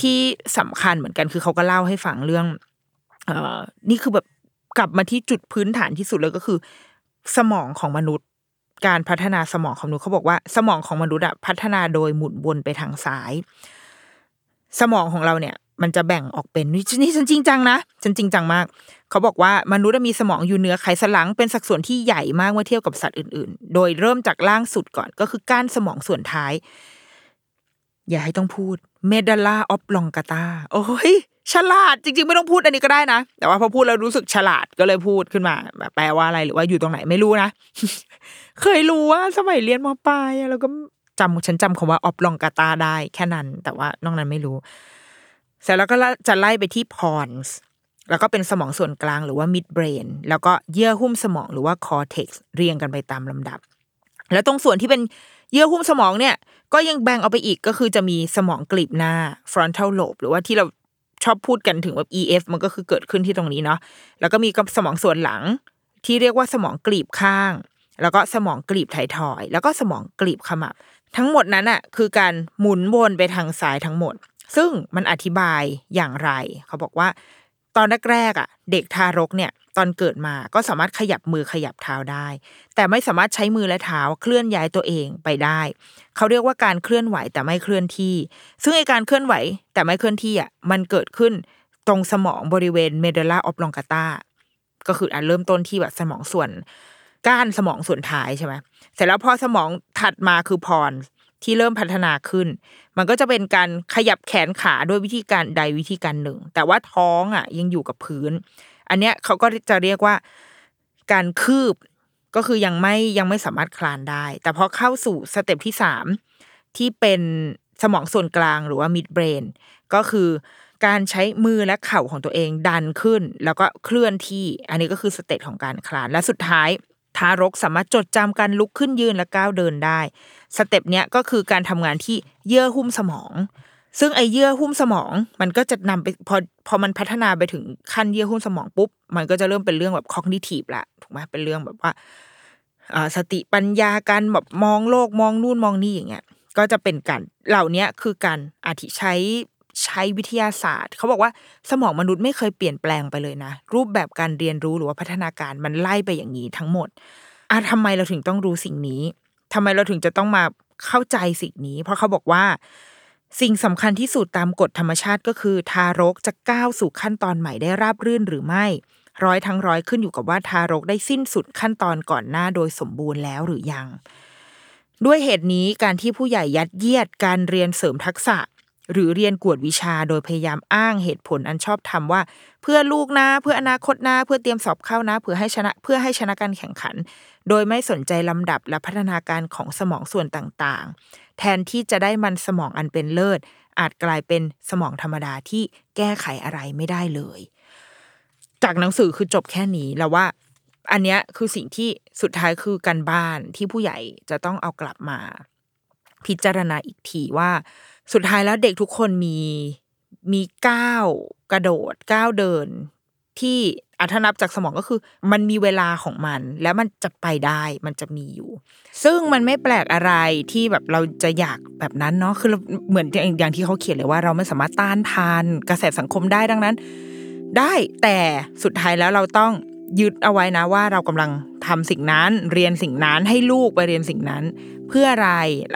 ที่สำคัญเหมือนกันคือเขาก็เล่าให้ฟังเรื่องเอ่อนี่คือแบบกลับมาที่จุดพื้นฐานที่สุดเลยก็คือสมองของมนุษย์การพัฒนาสมองของมนุษย์เขาบอกว่าสมองของมนุษย์อะพัฒนาโดยหมุนวนไปทางซ้ายสมองของเราเนี่ยมันจะแบ่งออกเป็นนี่ฉันจริงจังนะฉันจริงจังมากเขาบอกว่ามนุษย์มีสมองอยู่เนื้อไขสันหลังเป็นสัดส่วนที่ใหญ่มากเมื่อเทียบกับสัตว์อื่นๆโดยเริ่มจากล่างสุดก่อนก็คือก้านสมองส่วนท้ายอย่าให้ต้องพูดเมดาลาออฟลองกาตาโอ้ยฉลาดจริงๆไม่ต้องพูดอันนี้ก็ได้นะแต่ว่าพอพูดแล้วรู้สึกฉลาดก็เลยพูดขึ้นมาแปลว่าอะไรหรือว่าอยู่ตรงไหนไม่รู้นะ เคยรู้ว่าสมัยเรียนม.ปลายแล้วก็จำฉันจำคำว่าออฟลองกาตาได้แค่นั้นแต่ว่านอกนั้นไม่รู้เสร็จแล้วก็จะไล่ไปที่พอนส์แล้วก็เป็นสมองส่วนกลางหรือว่ามิดเบรนแล้วก็เยื่อหุ้มสมองหรือว่าคอร์เท็กซ์เรียงกันไปตามลำดับแล้วตรงส่วนที่เป็นเยื่อหุ้มสมองเนี่ยก็ยังแบ่งออกไปอีกก็คือจะมีสมองกลีบหน้า frontal lobe หรือว่าที่เราชอบพูดกันถึงแบบ อี เอฟ มันก็คือเกิดขึ้นที่ตรงนี้เนาะแล้วก็มีสมองส่วนหลังที่เรียกว่าสมองกลีบข้างแล้วก็สมองกลีบไททอยแล้วก็สมองกลีบขมับทั้งหมดนั้นอ่ะคือการหมุนวนไปทางซ้ายทั้งหมดซึ่งมันอธิบายอย่างไรเขาบอกว่าตอนแรกๆอ่ะเด็กทารกเนี่ยตอนเกิดมาก็สามารถขยับมือขยับเท้าได้แต่ไม่สามารถใช้มือและเท้าเคลื่อนย้ายตัวเองไปได้เขาเรียกว่าการเคลื่อนไหวแต่ไม่เคลื่อนที่ซึ่งไอ้การเคลื่อนไหวแต่ไม่เคลื่อนที่อ่ะมันเกิดขึ้นตรงสมองบริเวณเมดูลล่าออฟลองกาตาก็คืออ่ะเริ่มต้นที่แบบสมองส่วนก้านสมองส่วนท้ายใช่ไหมเสร็จแล้วพอสมองถัดมาคือพอนที่เริ่มพัฒนาขึ้นมันก็จะเป็นการขยับแขนขาด้วยวิธีการใดวิธีการหนึ่งแต่ว่าท้องอ่ะยังอยู่กับพื้นอันเนี้ยเขาก็จะเรียกว่าการคืบก็คือยังไม่ยังไม่สามารถคลานได้แต่พอเข้าสู่สเต็ปที่สามที่เป็นสมองส่วนกลางหรือว่า mid brain ก็คือการใช้มือและเข่าของตัวเองดันขึ้นแล้วก็เคลื่อนที่อันนี้ก็คือสเต็ปของการคลานและสุดท้ายทารกสามารถจดจำการลุกขึ้นยืนและก้าวเดินได้สเต็ปเนี้ยก็คือการทำงานที่เยื่อหุ้มสมองซึ่งไอเยื่อหุ้มสมองมันก็จะนำไปพอพอมันพัฒนาไปถึงขั้นเยื่อหุ้มสมองปุ๊บมันก็จะเริ่มเป็นเรื่องแบบ cognitive ละถูกไหมเป็นเรื่องแบบว่าสติปัญญาการแบบมองโลกมองนู่นมองนี่อย่างเงี้ยก็จะเป็นการเหล่านี้คือการอาทิใช้ใช้วิทยาศาสตร์เขาบอกว่าสมองมนุษย์ไม่เคยเปลี่ยนแปลงไปเลยนะรูปแบบการเรียนรู้หรือว่าพัฒนาการมันไล่ไปอย่างนี้ทั้งหมดอ่ะทำไมเราถึงต้องรู้สิ่งนี้ทำไมเราถึงจะต้องมาเข้าใจสิ่งนี้เพราะเขาบอกว่าสิ่งสำคัญที่สุดตามกฎธรรมชาติก็คือทารกจะก้าวสู่ขั้นตอนใหม่ได้ราบรื่นหรือไม่ร้อยทั้งร้อยขึ้นอยู่กับว่าทารกได้สิ้นสุดขั้นตอนก่อนหน้าโดยสมบูรณ์แล้วหรือยังด้วยเหตุนี้การที่ผู้ใหญ่ยัดเยียดการเรียนเสริมทักษะหรือเรียนกวดวิชาโดยพยายามอ้างเหตุผลอันชอบธรรมว่าเพื่อลูกนะเพื่ออนาคตนะเพื่อเตรียมสอบเข้านะเพื่อให้ชนะเพื่อให้ชนะการแข่งขันโดยไม่สนใจลำดับและพัฒนาการของสมองส่วนต่างๆแทนที่จะได้มันสมองอันเป็นเลิศอาจกลายเป็นสมองธรรมดาที่แก้ไขอะไรไม่ได้เลยจากหนังสือคือจบแค่นี้แล้วว่าอันเนี้ยคือสิ่งที่สุดท้ายคือการบ้านที่ผู้ใหญ่จะต้องเอากลับมาพิจารณาอีกทีว่าสุดท้ายแล้วเด็กทุกคนมีมีก้าวกระโดดก้าวเดินที่อัธนับจากสมองก็คือมันมีเวลาของมันแล้วมันจะไปได้มันจะมีอยู่ซึ่งมันไม่แปลกอะไรที่แบบเราจะอยากแบบนั้นเนาะคือเหมือนอย่างที่เขาเขียนเลยว่าเราไม่สามารถต้านทานกระแสสังคมได้ดังนั้นได้แต่สุดท้ายแล้วเราต้องยึดเอาไว้นะว่าเรากำลังทำสิ่งนั้นเรียนสิ่งนั้นให้ลูกไปเรียนสิ่งนั้นเพื่ออะไร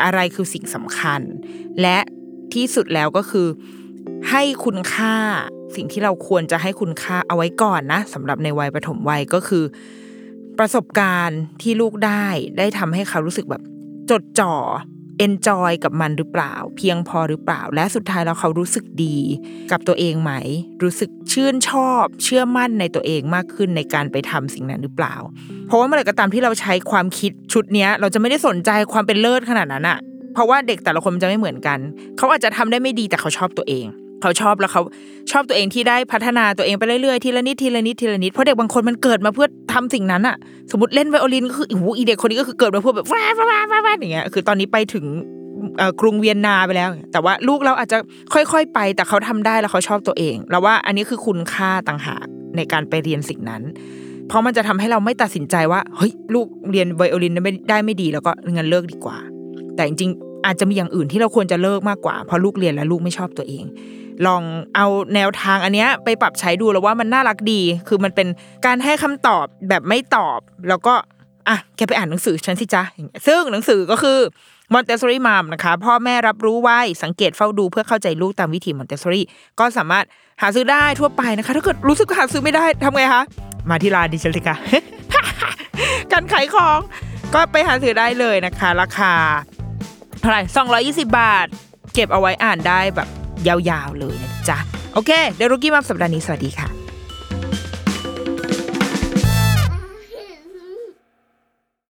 อะไรคือสิ่งสำคัญและที่สุดแล้วก็คือให้คุณค่าสิ่งที่เราควรจะให้คุณค่าเอาไว้ก่อนนะสำหรับในวัยปฐมวัยก็คือประสบการณ์ที่ลูกได้ได้ทำให้เขารู้สึกแบบจดจ่อ enjoy กับมันหรือเปล่าเพียงพอหรือเปล่าและสุดท้ายแล้วเขารู้สึกดีกับตัวเองไหมรู้สึกชื่นชอบเชื่อมั่นในตัวเองมากขึ้นในการไปทำสิ่งนั้นหรือเปล่าเพราะว่าเมื่อไหร่ก็ตามที่เราใช้ความคิดชุดนี้เราจะไม่ได้สนใจความเป็นเลิศขนาดนั้นอะเพราะว่าเด็กแต่ละคนจะไม่เหมือนกันเขาอาจจะทำได้ไม่ดีแต่เขาชอบตัวเองเขาชอบแล้วเขาชอบตัวเองที่ได้พัฒนาตัวเองไปเรื่อยๆทีละนิดทีละนิดทีละนิดเพราะเด็กบางคนมันเกิดมาเพื่อทำสิ่งนั้นอะสมมติเล่นไวโอลินก็คือโอ้โหอีเด็กคนนี้ก็คือเกิดมาเพื่อแบบว้าวว้าวว้าวอย่างเงี้ยคือตอนนี้ไปถึง กรุงเวียนนาไปแล้วแต่ว่าลูกเราอาจจะค่อยๆไปแต่เขาทำได้แล้วเขาชอบตัวเองเราว่าอันนี้คือคุณค่าต่างหากในการไปเรียนสิ่งนั้นเพราะมันจะทำให้เราไม่ตัดสินใจว่าเฮ้ยลูกเรียนไวโอลินได้ไม่ดีแล้วก็งั้นเลิกดีกว่าแต่จริงๆอาจจะมีอย่างอื่นที่เราควรจะเลิกมากกว่าเพราะลูกเรียนแล้วลูกไม่ชอบตัวเองลองเอาแนวทางอันเนี้ยไปปรับใช้ดูแล้วว่ามันน่ารักดีคือมันเป็นการให้คำตอบแบบไม่ตอบแล้วก็อ่ะแกไปอ่านหนังสือฉันสิจ๊ะซึ่งหนังสือก็คือ Montessori Mom นะคะพ่อแม่รับรู้ไว้สังเกตเฝ้าดูเพื่อเข้าใจลูกตามวิธี Montessori ก็สามารถหาซื้อได้ทั่วไปนะคะถ้าเกิดรู้สึกหาซื้อไม่ได้ทำไงคะมาที่ร้านดิฉันเลยค่ะ การขายของก็ไปหาซื้อได้เลยนะคะราคาเท่าไหร่สองร้อยยี่สิบบาทเก็บเอาไว้อ่านได้แบบยาวๆเลยนะจ๊ะโอเคเดรุกี้มัมสัปดาห์นี้สวัสดีค่ะ